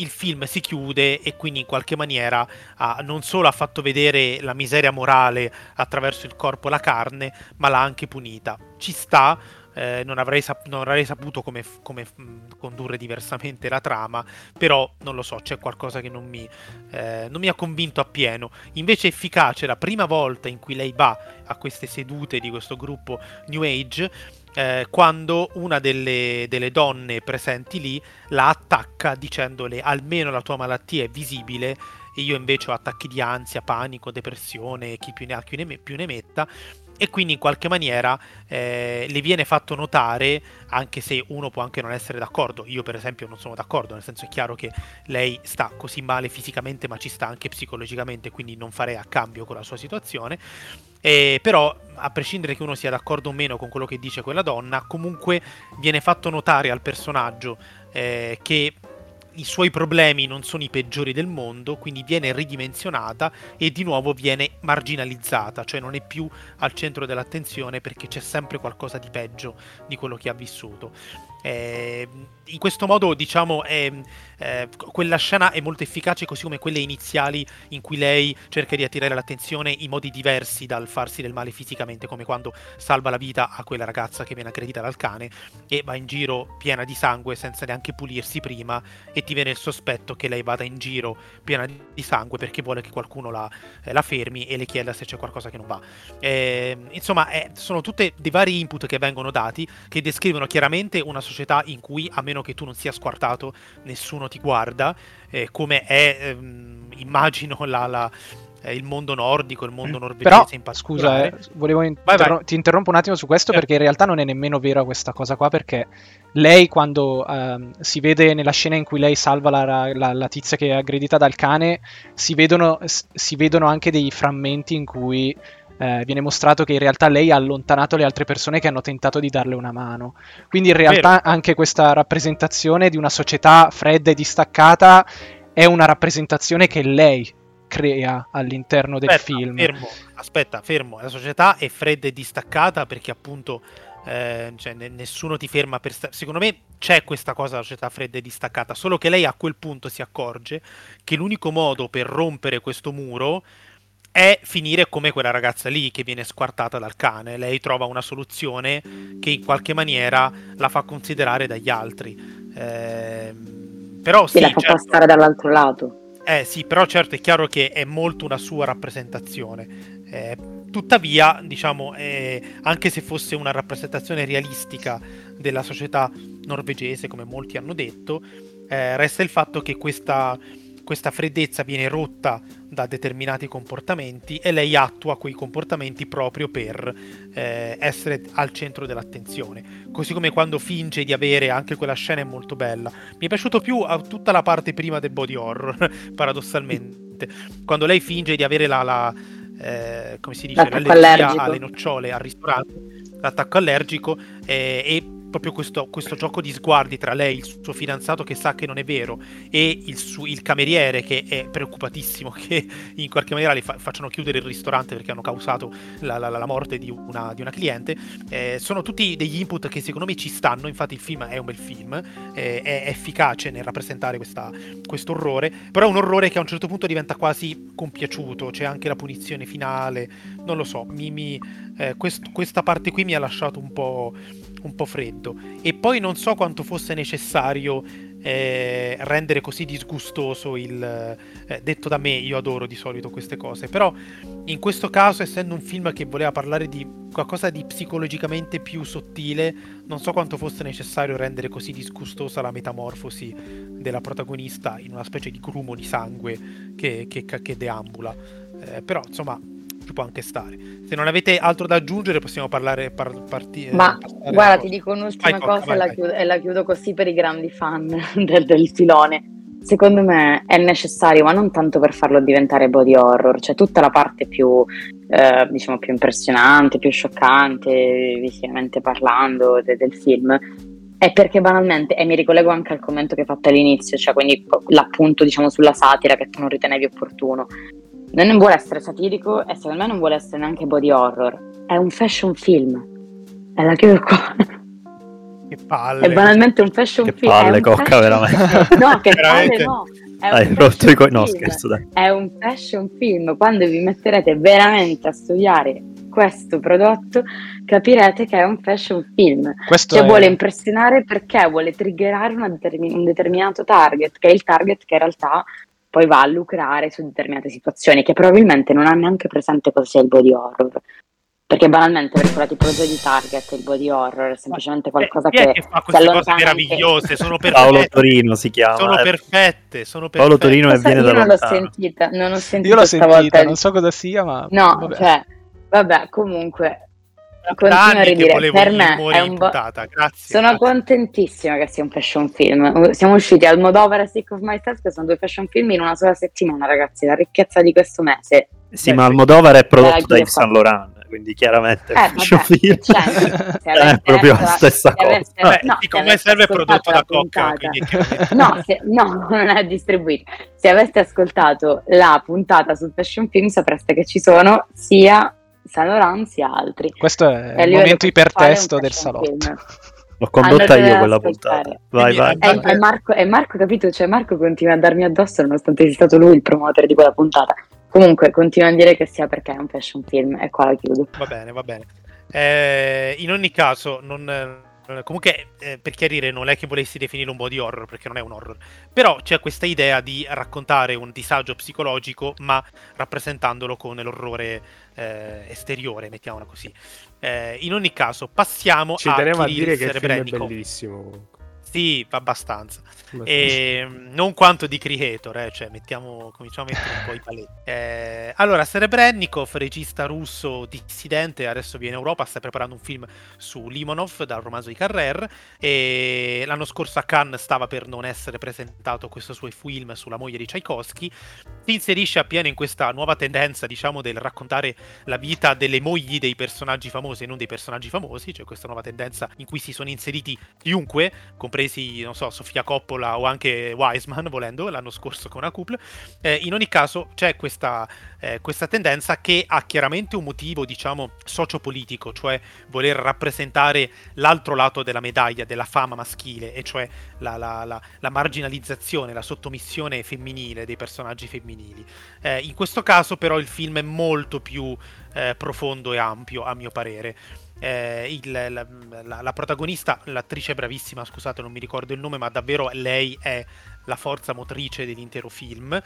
il film si chiude, e quindi in qualche maniera ha, non solo ha fatto vedere la miseria morale attraverso il corpo, la carne, ma l'ha anche punita. Ci sta, eh, non, avrei sap- non avrei saputo come, f- come f- condurre diversamente la trama, però non lo so, c'è qualcosa che non mi, eh, non mi ha convinto appieno. Invece è efficace la prima volta in cui lei va a queste sedute di questo gruppo New Age, eh, quando una delle, delle donne presenti lì la attacca dicendole: almeno la tua malattia è visibile, e io invece ho attacchi di ansia, panico, depressione, chi più ne ha più ne, me- più ne metta. E quindi in qualche maniera eh, le viene fatto notare, anche se uno può anche non essere d'accordo. Io per esempio non sono d'accordo, nel senso è chiaro che lei sta così male fisicamente, ma ci sta anche psicologicamente, quindi non farei a cambio con la sua situazione. Eh, però a prescindere che uno sia d'accordo o meno con quello che dice quella donna, comunque viene fatto notare al personaggio eh, che i suoi problemi non sono i peggiori del mondo, quindi viene ridimensionata e di nuovo viene marginalizzata, cioè non è più al centro dell'attenzione perché c'è sempre qualcosa di peggio di quello che ha vissuto. Eh, in questo modo, diciamo, eh, eh, quella scena è molto efficace, così come quelle iniziali in cui lei cerca di attirare l'attenzione in modi diversi dal farsi del male fisicamente, come quando salva la vita a quella ragazza che viene aggredita dal cane e va in giro piena di sangue senza neanche pulirsi prima, e ti viene il sospetto che lei vada in giro piena di sangue perché vuole che qualcuno la, eh, la fermi e le chieda se c'è qualcosa che non va. Eh, insomma, eh, sono tutti dei vari input che vengono dati, che descrivono chiaramente una società in cui, a meno che tu non sia squartato, nessuno ti guarda, eh, come è ehm, immagino la, la, eh, il mondo nordico, il mondo norvegese in particolare. Però, scusa, eh, volevo interrom- vai, vai. ti interrompo un attimo su questo, eh. perché in realtà non è nemmeno vera questa cosa qua, perché lei quando ehm, si vede nella scena in cui lei salva la, la, la tizia che è aggredita dal cane, si vedono, si vedono anche dei frammenti in cui Eh, viene mostrato che in realtà lei ha allontanato le altre persone che hanno tentato di darle una mano. Quindi in realtà Vero. anche questa rappresentazione di una società fredda e distaccata è una rappresentazione che lei crea all'interno del aspetta, film. Fermo. Aspetta, fermo. La società è fredda e distaccata perché appunto eh, cioè, n- nessuno ti ferma per sta- secondo me c'è questa cosa della società fredda e distaccata, solo che lei a quel punto si accorge che l'unico modo per rompere questo muro è finire come quella ragazza lì che viene squartata dal cane. Lei trova una soluzione che in qualche maniera la fa considerare dagli altri, eh, però sì, la fa certo. passare dall'altro lato. Eh sì, però certo è chiaro che è molto una sua rappresentazione, eh, tuttavia diciamo eh, anche se fosse una rappresentazione realistica della società norvegese, come molti hanno detto, eh, resta il fatto che questa questa freddezza viene rotta da determinati comportamenti e lei attua quei comportamenti proprio per eh, essere al centro dell'attenzione. Così come quando finge di avere, anche quella scena è molto bella. Mi è piaciuto più a tutta la parte prima del body horror, paradossalmente. Quando lei finge di avere la, la eh, come si dice, l'allergia alle nocciole al ristorante, l'attacco allergico, eh, e proprio questo, questo gioco di sguardi tra lei, il suo fidanzato che sa che non è vero, e il, su, il cameriere che è preoccupatissimo che in qualche maniera le fa, facciano chiudere il ristorante perché hanno causato la, la, la morte di una, di una cliente, eh, sono tutti degli input che secondo me ci stanno. Infatti il film è un bel film, eh, è efficace nel rappresentare questo orrore, però è un orrore che a un certo punto diventa quasi compiaciuto. C'è anche la punizione finale, non lo so, mi, mi, eh, quest, questa parte qui mi ha lasciato un po' un po' freddo. E poi non so quanto fosse necessario eh, rendere così disgustoso il eh, detto da me. Io adoro di solito queste cose, però in questo caso, essendo un film che voleva parlare di qualcosa di psicologicamente più sottile, non so quanto fosse necessario rendere così disgustosa la metamorfosi della protagonista in una specie di grumo di sangue che, che, che deambula, eh, però insomma può anche stare. Se non avete altro da aggiungere possiamo parlare par- partire ma guarda ti dico un'ultima cosa, vai, e, la vai. Chiudo, e la chiudo così per i grandi fan del, del filone. Secondo me è necessario, ma non tanto per farlo diventare body horror, cioè tutta la parte più eh, diciamo più impressionante, più scioccante visivamente parlando de- del film, è perché banalmente, e mi ricollego anche al commento che hai fatto all'inizio, cioè quindi l'appunto diciamo sulla satira che tu non ritenevi opportuno, non vuole essere satirico e secondo me non vuole essere neanche body horror, è un fashion film, è la chiudo qua. Che palle, è banalmente un fashion che film, palle, è un cocca, fashion... veramente no che veramente. Palle no è Hai un rotto i co- no scherzo dai. È un fashion film, quando vi metterete veramente a studiare questo prodotto, capirete che è un fashion film questo che è... vuole impressionare, perché vuole triggerare una determin- un determinato target, che è il target che in realtà poi va a lucrare su determinate situazioni, che probabilmente non ha neanche presente cosa sia il body horror, perché banalmente per quella tipologia di target il body horror è semplicemente qualcosa eh, che, che fa queste cose meravigliose, sono perfette. Paolo Torino si chiama, sono perfette, sono perfette. Paolo Torino cosa, viene io da non lontano. L'ho sentita, non ho sentito, io l'ho sentita, non so cosa sia, ma no, vabbè. cioè vabbè, comunque continuo a ridire, per me è un bo- grazie, sono grazie. contentissima che sia un fashion film. Siamo usciti al Almodovar e Sick of Myself, che sono due fashion film in una sola settimana, ragazzi, la ricchezza di questo mese. Sì, beh, ma Almodovar è prodotto da Yves Saint Laurent, quindi chiaramente eh, fashion vabbè, film cioè, se è proprio la stessa cosa. Beh, no, Sick of Myself è prodotto da Coca, quindi no, se, no, non è distribuito. Se aveste ascoltato la puntata sul fashion film sapreste che ci sono sia Saint Laurent sia altri. Questo è il momento ipertesto del salotto. L'ho condotta allora, io quella puntata. Vai, vai, vai. E, e, Marco, e Marco, capito? Cioè Marco continua a darmi addosso nonostante sia stato lui il promotore di quella puntata. Comunque continua a dire che sia perché è un fashion film, e qua la chiudo. Va bene, va bene. Eh, in ogni caso, non... comunque eh, per chiarire, non è che volessi definire un body horror, perché non è un horror, però c'è questa idea di raccontare un disagio psicologico ma rappresentandolo con l'orrore eh, esteriore, mettiamola così. Eh, in ogni caso passiamo ci a Kirill a dire che il film è bellissimo. Sì, abbastanza. E, non quanto di Creator, eh, cioè mettiamo, cominciamo a mettere un po' i paletti. Eh, allora, Serebrennikov, regista russo dissidente, adesso viene in Europa, sta preparando un film su Limonov, dal romanzo di Carrère, e l'anno scorso a Cannes stava per non essere presentato questo suo film sulla moglie di Tchaikovsky. Si inserisce appieno in questa nuova tendenza, diciamo, del raccontare la vita delle mogli dei personaggi famosi e non dei personaggi famosi, cioè questa nuova tendenza in cui si sono inseriti chiunque, compresi presi, non so, Sofia Coppola o anche Wiseman, volendo, l'anno scorso con una couple. Eh, in ogni caso c'è questa, eh, questa tendenza che ha chiaramente un motivo, diciamo, sociopolitico, cioè voler rappresentare l'altro lato della medaglia, della fama maschile, e cioè la, la, la, la marginalizzazione, la sottomissione femminile dei personaggi femminili. Eh, in questo caso però il film è molto più eh, profondo e ampio, a mio parere. Eh, il, la, la, la protagonista, l'attrice bravissima, scusate non mi ricordo il nome, ma davvero lei è la forza motrice dell'intero film,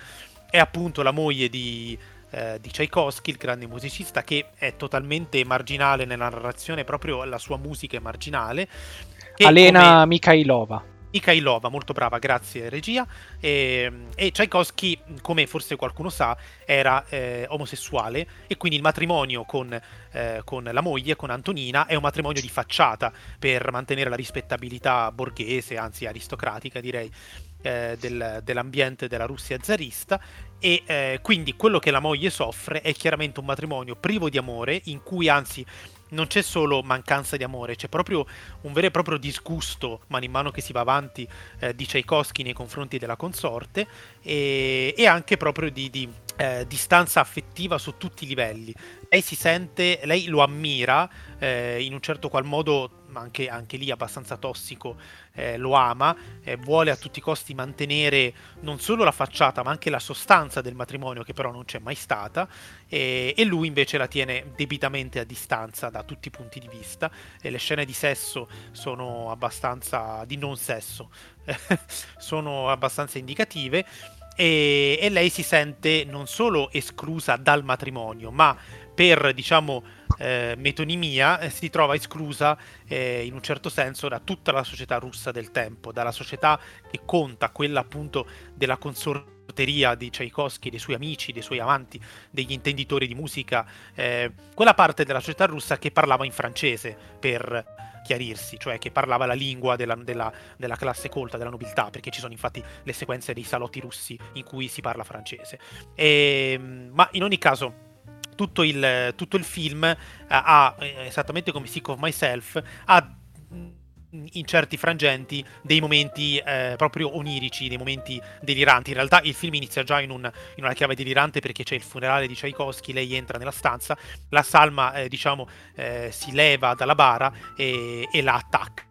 è appunto la moglie di, eh, di Tchaikovsky, il grande musicista, che è totalmente marginale nella narrazione, proprio la sua musica è marginale, che Alena come... Mikhailova Mikhailova, molto brava, grazie regia. E, e Tchaikovsky, come forse qualcuno sa, era eh, omosessuale, e quindi il matrimonio con, eh, con la moglie, con Antonina, è un matrimonio di facciata per mantenere la rispettabilità borghese, anzi aristocratica direi, eh, del, dell'ambiente della Russia zarista. E eh, quindi quello che la moglie soffre è chiaramente un matrimonio privo di amore, in cui anzi... non c'è solo mancanza di amore, c'è proprio un vero e proprio disgusto, man in mano che si va avanti, eh, di Tchaikovsky nei confronti della consorte, e, e anche proprio di, di eh, distanza affettiva su tutti i livelli. Lei si sente, lei lo ammira, eh, in un certo qual modo, ma anche, anche lì abbastanza tossico, eh, lo ama, eh, vuole a tutti i costi mantenere non solo la facciata ma anche la sostanza del matrimonio, che però non c'è mai stata, e, e lui invece la tiene debitamente a distanza da tutti i punti di vista, e le scene di sesso sono abbastanza, di non sesso, sono abbastanza indicative. E, e lei si sente non solo esclusa dal matrimonio, ma per, diciamo, eh, metonimia eh, si trova esclusa eh, in un certo senso da tutta la società russa del tempo, dalla società che conta, quella appunto della consorteria di Tchaikovsky, dei suoi amici, dei suoi amanti, degli intenditori di musica, eh, quella parte della società russa che parlava in francese, per chiarirsi, cioè che parlava la lingua della, della, della classe colta, della nobiltà, perché ci sono infatti le sequenze dei salotti russi in cui si parla francese. E, ma in ogni caso tutto il, tutto il film ha, esattamente come Sick of Myself, ha in certi frangenti dei momenti eh, proprio onirici, dei momenti deliranti. In realtà il film inizia già in, un, in una chiave delirante, perché c'è il funerale di Tchaikovsky, lei entra nella stanza, la salma eh, diciamo eh, si leva dalla bara e, e la attacca,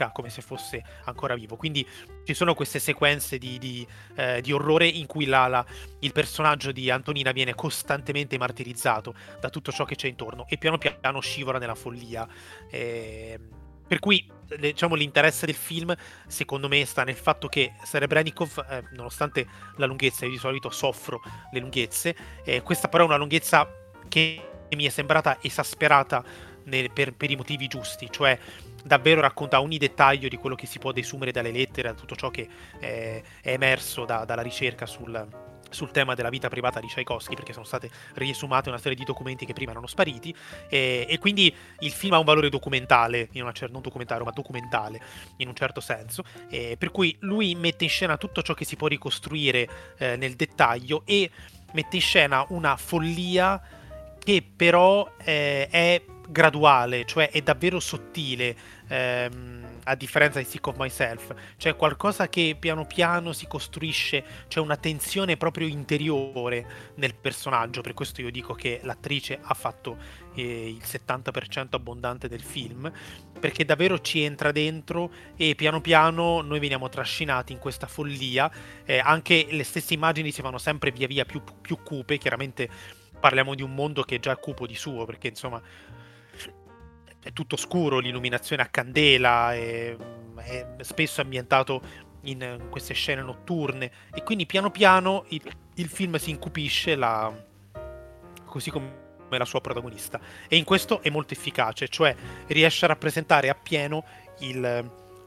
tocca come se fosse ancora vivo. Quindi ci sono queste sequenze di, di, eh, di orrore in cui la, la, il personaggio di Antonina viene costantemente martirizzato da tutto ciò che c'è intorno e piano piano scivola nella follia. Eh, per cui, diciamo, l'interesse del film, secondo me, sta nel fatto che Serebrennikov, eh, nonostante la lunghezza, io di solito soffro le lunghezze, eh, questa però è una lunghezza che mi è sembrata esasperata nel, per, per i motivi giusti, cioè davvero racconta ogni dettaglio di quello che si può desumere dalle lettere, da tutto ciò che eh, è emerso da, dalla ricerca sul, sul tema della vita privata di Tchaikovsky, perché sono state riesumate una serie di documenti che prima erano spariti, e, e quindi il film ha un valore documentale, in una, non documentario, ma documentale in un certo senso, e per cui lui mette in scena tutto ciò che si può ricostruire eh, nel dettaglio e mette in scena una follia che però eh, è graduale, cioè è davvero sottile, ehm, a differenza di Sick of Myself, cioè qualcosa che piano piano si costruisce, c'è cioè una tensione proprio interiore nel personaggio. Per questo io dico che l'attrice ha fatto eh, il settanta per cento abbondante del film, perché davvero ci entra dentro e piano piano noi veniamo trascinati in questa follia. Eh, anche le stesse immagini si fanno sempre via via più, più cupe, chiaramente parliamo di un mondo che è già cupo di suo, perché insomma è tutto scuro, l'illuminazione a candela, è, è spesso ambientato in queste scene notturne, e quindi piano piano il, il film si incupisce, la, così come la sua protagonista, e in questo è molto efficace, cioè riesce a rappresentare appieno il,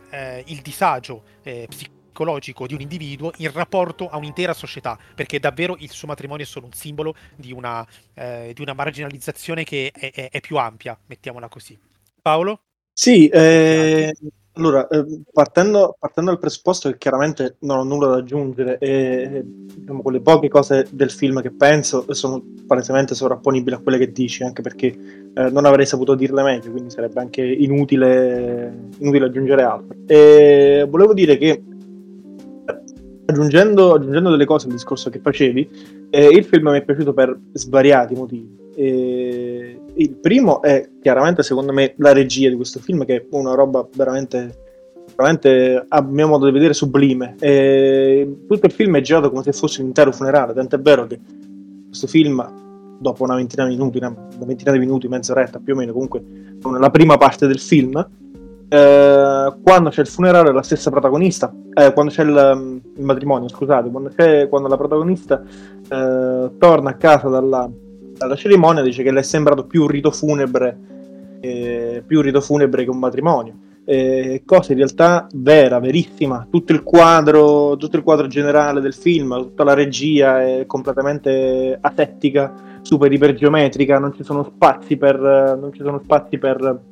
eh, il disagio eh, psicologico psicologico di un individuo in rapporto a un'intera società, perché davvero il suo matrimonio è solo un simbolo di una, eh, di una marginalizzazione che è, è, è più ampia, mettiamola così. Paolo? Sì, eh, allora, eh, partendo, partendo dal presupposto che chiaramente non ho nulla da aggiungere, e diciamo, quelle poche cose del film che penso sono palesemente sovrapponibili a quelle che dici, anche perché eh, non avrei saputo dirle meglio, quindi sarebbe anche inutile, inutile aggiungere altro. E volevo dire che Aggiungendo, aggiungendo delle cose al discorso che facevi, eh, il film mi è piaciuto per svariati motivi. E il primo è chiaramente, secondo me, la regia di questo film, che è una roba veramente, veramente a mio modo di vedere, sublime. E tutto il film è girato come se fosse un intero funerale, tant'è vero che questo film, dopo una ventina di minuti, una ventina di minuti, mezz'oretta più o meno, comunque la prima parte del film, Eh, quando c'è il funerale la stessa protagonista, eh, quando c'è il, il matrimonio, scusate, quando, c'è, quando la protagonista eh, torna a casa dalla, dalla cerimonia, dice che le è sembrato più un rito funebre, eh, più un rito funebre che un matrimonio, eh, cosa in realtà vera, verissima. Tutto il quadro, tutto il quadro generale del film, tutta la regia è completamente asettica, super ipergeometrica, non ci sono spazi per, non ci sono spazi per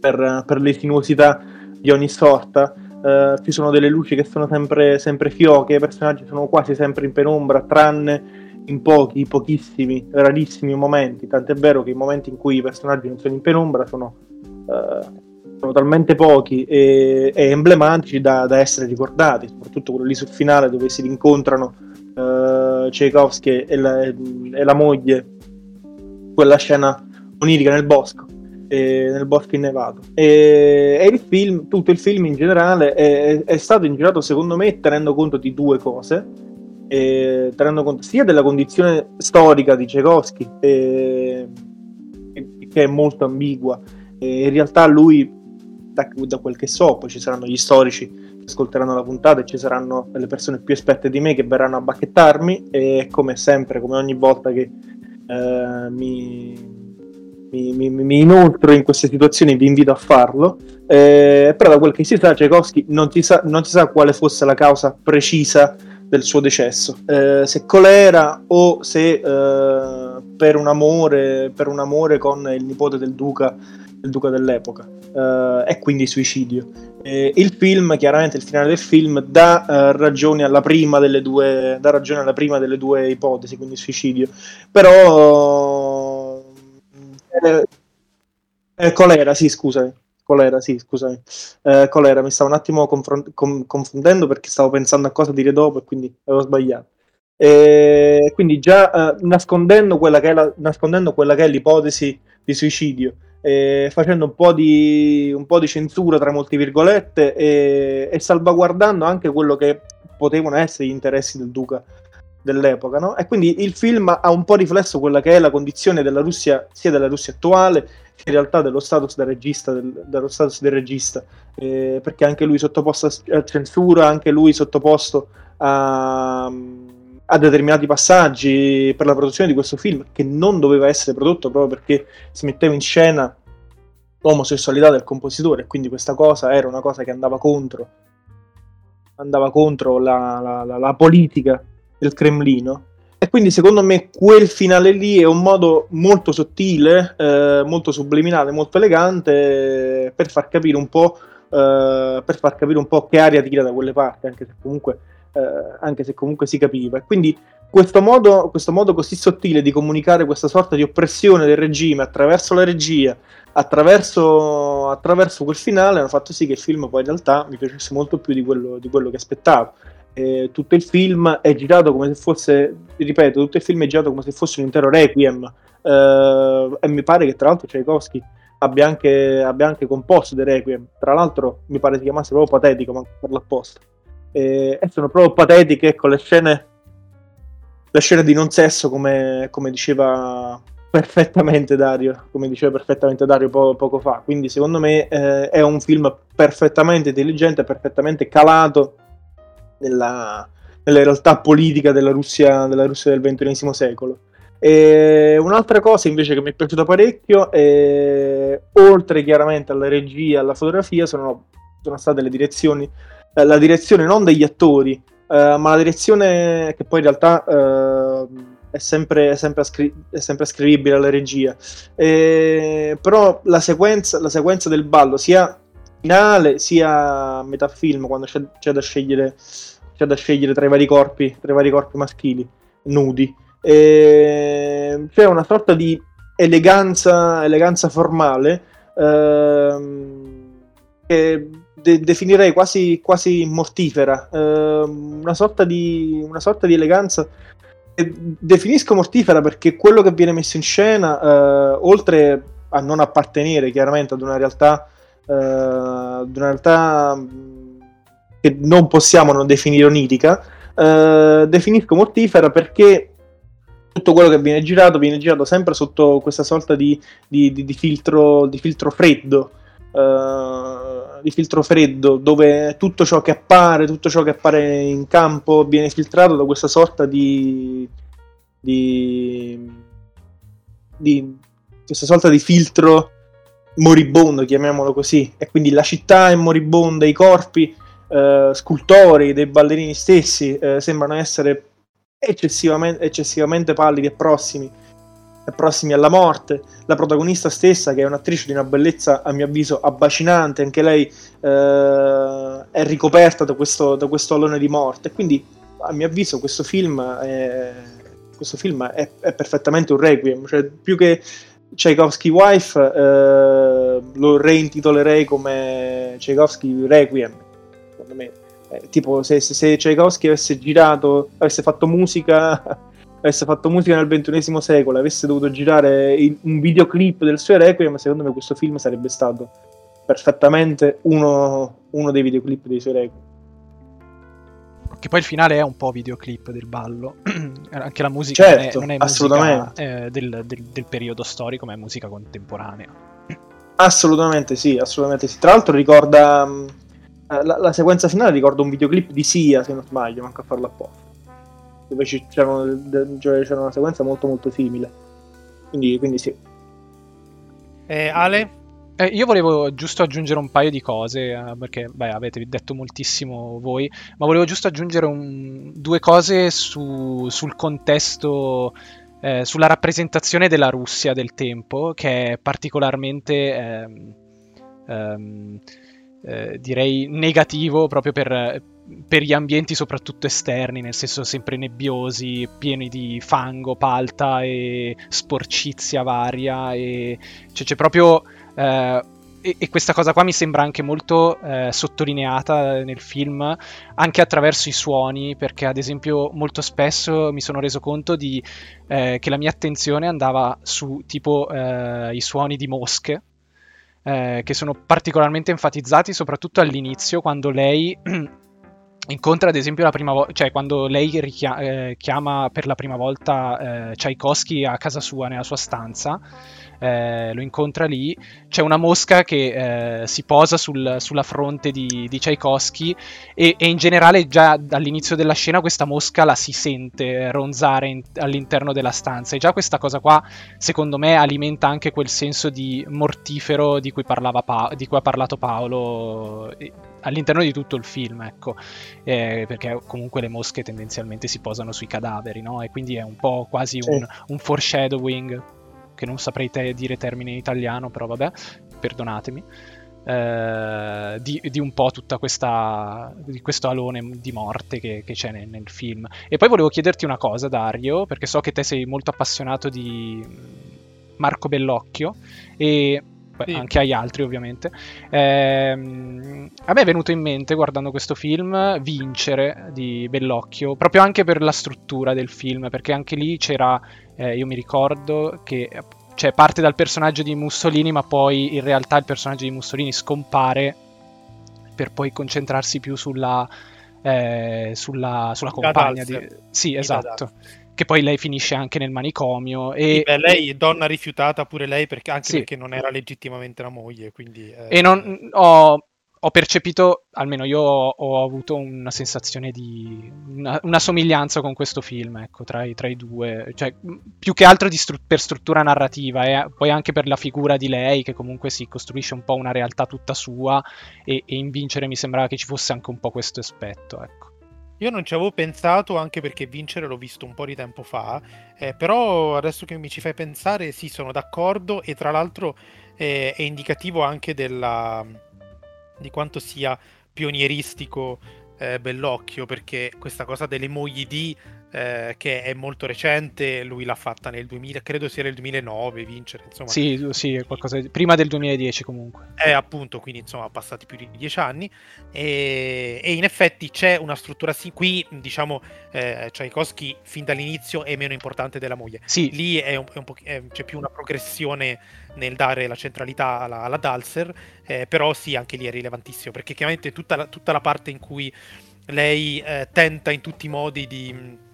Per, per le sinuosità di ogni sorta, eh, ci sono delle luci che sono sempre, sempre fioche, i personaggi sono quasi sempre in penombra, tranne in pochi, pochissimi, rarissimi momenti, tant'è vero che i momenti in cui i personaggi non sono in penombra sono, eh, sono talmente pochi e, e emblematici da, da essere ricordati, soprattutto quello lì sul finale dove si rincontrano eh, Tchaikovsky e la, e la moglie, quella scena onirica nel bosco. E nel bosco innevato, e, e il film, tutto il film in generale è, è stato girato, secondo me, tenendo conto di due cose, e, tenendo conto sia della condizione storica di Tchaikovsky, e, che è molto ambigua, e in realtà lui, da, da quel che so, poi ci saranno gli storici che ascolteranno la puntata e ci saranno le persone più esperte di me che verranno a bacchettarmi, e come sempre, come ogni volta che eh, mi Mi, mi, mi inoltre in queste situazioni vi invito a farlo, eh, però da quel che si sa Tchaikovsky non si sa, non si sa quale fosse la causa precisa del suo decesso, eh, se colera o se eh, per, un amore, per un amore con il nipote del duca, del duca dell'epoca, eh, e quindi suicidio. Eh, il film, chiaramente il finale del film dà eh, ragione alla prima delle due, dà ragione alla prima delle due ipotesi, quindi suicidio, però Eh, eh, colera, sì, scusami. Colera, sì, scusami. Eh, colera, mi stavo un attimo confron- com- confondendo perché stavo pensando a cosa dire dopo e quindi avevo sbagliato. Eh, quindi già eh, nascondendo, quella che è la, nascondendo quella che è l'ipotesi di suicidio, eh, facendo un po' di, un po' di censura tra molte virgolette e, e salvaguardando anche quello che potevano essere gli interessi del duca dell'epoca, no? E quindi il film ha un po' riflesso quella che è la condizione della Russia, sia della Russia attuale che in realtà dello status del regista, del, dello status del regista, eh, perché anche lui sottoposto a censura, anche lui sottoposto a, a determinati passaggi per la produzione di questo film che non doveva essere prodotto proprio perché si metteva in scena l'omosessualità del compositore, e quindi questa cosa era una cosa che andava contro andava contro la, la, la, la politica del Cremlino. E quindi secondo me quel finale lì è un modo molto sottile, eh, molto subliminale, molto elegante per far capire un po' eh, per far capire un po' che aria tira da quelle parti, anche se comunque eh, anche se comunque si capiva. E quindi questo modo, questo modo così sottile di comunicare questa sorta di oppressione del regime attraverso la regia, attraverso, attraverso quel finale, hanno fatto sì che il film poi in realtà mi piacesse molto più di quello, di quello che aspettavo. Eh, tutto il film è girato come se fosse, ripeto, tutto il film è girato come se fosse un intero requiem, eh, e mi pare che tra l'altro Tchaikovsky abbia anche, abbia anche composto dei requiem, tra l'altro mi pare si chiamasse proprio Patetico, ma per l'apposta, eh, e sono proprio patetiche, ecco, le scene le scene di non sesso, come, come diceva perfettamente Dario come diceva perfettamente Dario po- poco fa. Quindi secondo me eh, è un film perfettamente intelligente, perfettamente calato Nella, nella realtà politica della Russia, della Russia del ventunesimo secolo. E un'altra cosa invece che mi è piaciuta parecchio, è, oltre chiaramente alla regia e alla fotografia, sono, sono state le direzioni, la direzione non degli attori, eh, ma la direzione che poi in realtà eh, è sempre, è sempre, ascri- è sempre ascrivibile alla regia. E, però la sequenza, la sequenza del ballo, sia finale sia metà film, quando c'è, c'è da scegliere c'è da scegliere tra i vari corpi tra i vari corpi maschili nudi, e c'è una sorta di eleganza eleganza formale ehm, che de- definirei quasi quasi mortifera, ehm, una sorta di una sorta di eleganza che definisco mortifera perché quello che viene messo in scena, eh, oltre a non appartenere chiaramente ad una realtà Uh, di una realtà che non possiamo non definire onidica, uh, definisco mortifera perché tutto quello che viene girato viene girato sempre sotto questa sorta di, di, di, di, filtro, di filtro freddo uh, di filtro freddo dove tutto ciò che appare tutto ciò che appare in campo viene filtrato da questa sorta di di, di questa sorta di filtro moribondo, chiamiamolo così, e quindi la città è moribonda, i corpi eh, scultori dei ballerini stessi eh, sembrano essere eccessivamente, eccessivamente pallidi e prossimi, e prossimi alla morte. La protagonista stessa, che è un'attrice di una bellezza a mio avviso abbacinante, anche lei eh, è ricoperta da questo, da questo alone di morte. Quindi a mio avviso questo film è, questo film è, è perfettamente un requiem, cioè più che Tchaikovsky Wife eh, lo reintitolerei come Tchaikovsky Requiem, secondo me. Eh, tipo se, se, se Tchaikovsky avesse girato, avesse fatto musica avesse fatto musica nel ventunesimo secolo, avesse dovuto girare in, un videoclip del suo Requiem, secondo me questo film sarebbe stato perfettamente uno, uno dei videoclip dei suoi Requiem. Che poi il finale è un po' videoclip del ballo, anche la musica, certo, non è, non è musica eh, del, del, del periodo storico, ma è musica contemporanea. Assolutamente sì, assolutamente sì. Tra l'altro ricorda la, la sequenza finale, ricorda un videoclip di Sia, se non sbaglio, manca a farlo apposta, dove c'era, cioè, c'era una sequenza molto molto simile, quindi, quindi sì. Eh, Ale? Eh, io volevo giusto aggiungere un paio di cose, eh, perché beh, avete detto moltissimo voi, ma volevo giusto aggiungere un, due cose su, sul contesto, eh, sulla rappresentazione della Russia del tempo, che è particolarmente, eh, eh, eh, direi, negativo proprio per, per gli ambienti soprattutto esterni, nel senso sempre nebbiosi, pieni di fango, palta e sporcizia varia, e cioè, c'è proprio... Uh, e, e questa cosa qua mi sembra anche molto eh, sottolineata nel film, anche attraverso i suoni, perché ad esempio molto spesso mi sono reso conto di, eh, che la mia attenzione andava su tipo eh, i suoni di mosche, eh, che sono particolarmente enfatizzati soprattutto all'inizio, quando lei incontra ad esempio la prima volta, cioè quando lei richiama, eh, chiama per la prima volta eh, Tchaikovsky a casa sua, nella sua stanza, eh, lo incontra lì, c'è una mosca che eh, si posa sul, sulla fronte di, di Tchaikovsky e, e in generale già dall'inizio della scena questa mosca la si sente ronzare in, all'interno della stanza, e già questa cosa qua secondo me alimenta anche quel senso di mortifero di cui, parlava pa- di cui ha parlato Paolo all'interno di tutto il film, ecco, eh, perché comunque le mosche tendenzialmente si posano sui cadaveri, no? E quindi è un po' quasi sì. un, un foreshadowing, che non saprei te- dire termine in italiano, però vabbè, perdonatemi, eh, di, di un po' tutta questa, di questo alone di morte che, che c'è nel, nel film. E poi volevo chiederti una cosa, Dario, perché so che te sei molto appassionato di Marco Bellocchio e... Beh, anche agli altri ovviamente. Eh, a me è venuto in mente, guardando questo film, Vincere di Bellocchio, proprio anche per la struttura del film, perché anche lì c'era, eh, io mi ricordo che cioè, parte dal personaggio di Mussolini, ma poi in realtà il personaggio di Mussolini scompare per poi concentrarsi più sulla, eh, sulla, sulla compagna di... Sì, esatto. Che poi lei finisce anche nel manicomio. E... Beh, lei è donna rifiutata pure lei, perché anche sì. perché non era legittimamente la moglie. Quindi, eh... E non ho, ho percepito, almeno io ho, ho avuto una sensazione di... Una, una somiglianza con questo film, ecco, tra i, tra i due. Cioè, più che altro di stru- per struttura narrativa, e eh, poi anche per la figura di lei, che comunque si costruisce un po' una realtà tutta sua, e, e in Vincere mi sembrava che ci fosse anche un po' questo aspetto, ecco. Io non ci avevo pensato, anche perché Vincere l'ho visto un po' di tempo fa, eh, però adesso che mi ci fai pensare, sì, sono d'accordo, e tra l'altro eh, è indicativo anche della, di quanto sia pionieristico eh, Bellocchio, perché questa cosa delle mogli di, eh, che è molto recente, lui l'ha fatta nel duemila, credo sia nel duemilanove, Vincere, insomma. Sì, sì, è qualcosa di... prima del duemiladieci comunque. Eh, appunto, quindi insomma passati più di dieci anni, e, e in effetti c'è una struttura, sì, qui diciamo eh, Tchaikovsky fin dall'inizio è meno importante della moglie, sì. Lì è un, è un po', è, c'è più una progressione nel dare la centralità alla, alla Dalser, eh, però sì, anche lì è rilevantissimo, perché chiaramente tutta la, tutta la parte in cui lei eh, tenta in tutti i modi di...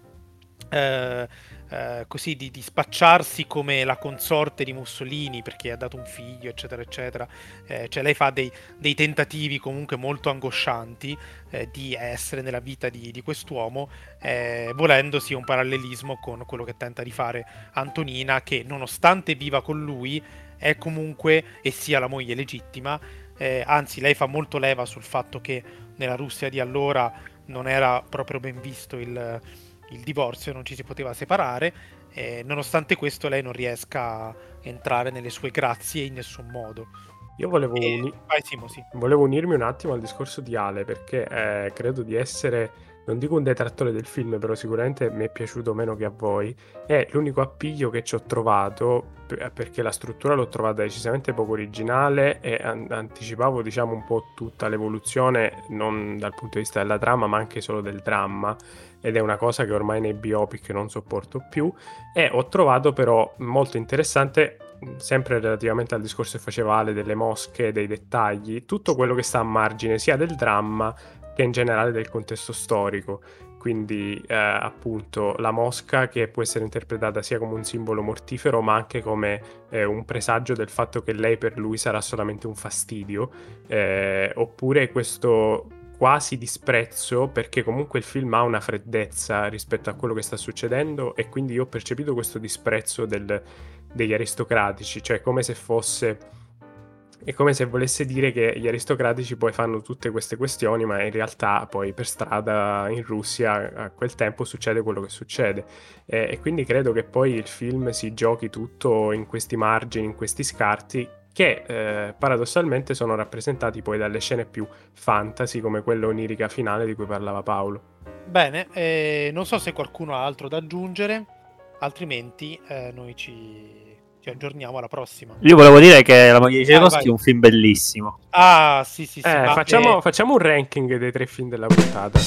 Uh, uh, così di, di spacciarsi come la consorte di Mussolini, perché ha dato un figlio, eccetera eccetera, eh, cioè lei fa dei, dei tentativi comunque molto angoscianti eh, di essere nella vita di, di quest'uomo, eh, volendo sia un parallelismo con quello che tenta di fare Antonina, che nonostante viva con lui è comunque e sia la moglie legittima, eh, anzi lei fa molto leva sul fatto che nella Russia di allora non era proprio ben visto il il divorzio, non ci si poteva separare, eh, nonostante questo lei non riesca a entrare nelle sue grazie in nessun modo. Io volevo, e... uni... Vai, Simo, sì. volevo unirmi un attimo al discorso di Ale, perché eh, credo di essere, non dico un detrattore del film, però sicuramente mi è piaciuto meno che a voi, è l'unico appiglio che ci ho trovato, perché la struttura l'ho trovata decisamente poco originale e an- anticipavo diciamo un po' tutta l'evoluzione, non dal punto di vista della trama ma anche solo del dramma, ed è una cosa che ormai nei biopic non sopporto più, e ho trovato però molto interessante, sempre relativamente al discorso che faceva Ale delle mosche, dei dettagli, tutto quello che sta a margine sia del dramma che in generale del contesto storico. Quindi eh, appunto la mosca, che può essere interpretata sia come un simbolo mortifero ma anche come eh, un presagio del fatto che lei per lui sarà solamente un fastidio, eh, oppure questo quasi disprezzo, perché comunque il film ha una freddezza rispetto a quello che sta succedendo, e quindi io ho percepito questo disprezzo del, degli aristocratici, cioè come se fosse... È come se volesse dire che gli aristocratici poi fanno tutte queste questioni, ma in realtà poi per strada in Russia a quel tempo succede quello che succede. E, e quindi credo che poi il film si giochi tutto in questi margini, in questi scarti, che eh, paradossalmente sono rappresentati poi dalle scene più fantasy, come quella onirica finale di cui parlava Paolo. Bene, eh, non so se qualcuno ha altro da aggiungere, altrimenti eh, noi ci... ci aggiorniamo alla prossima. Io volevo dire che La moglie di Tchaikovsky è un film bellissimo. Ah, sì, sì, sì. Eh, facciamo, eh... facciamo un ranking dei tre film della puntata.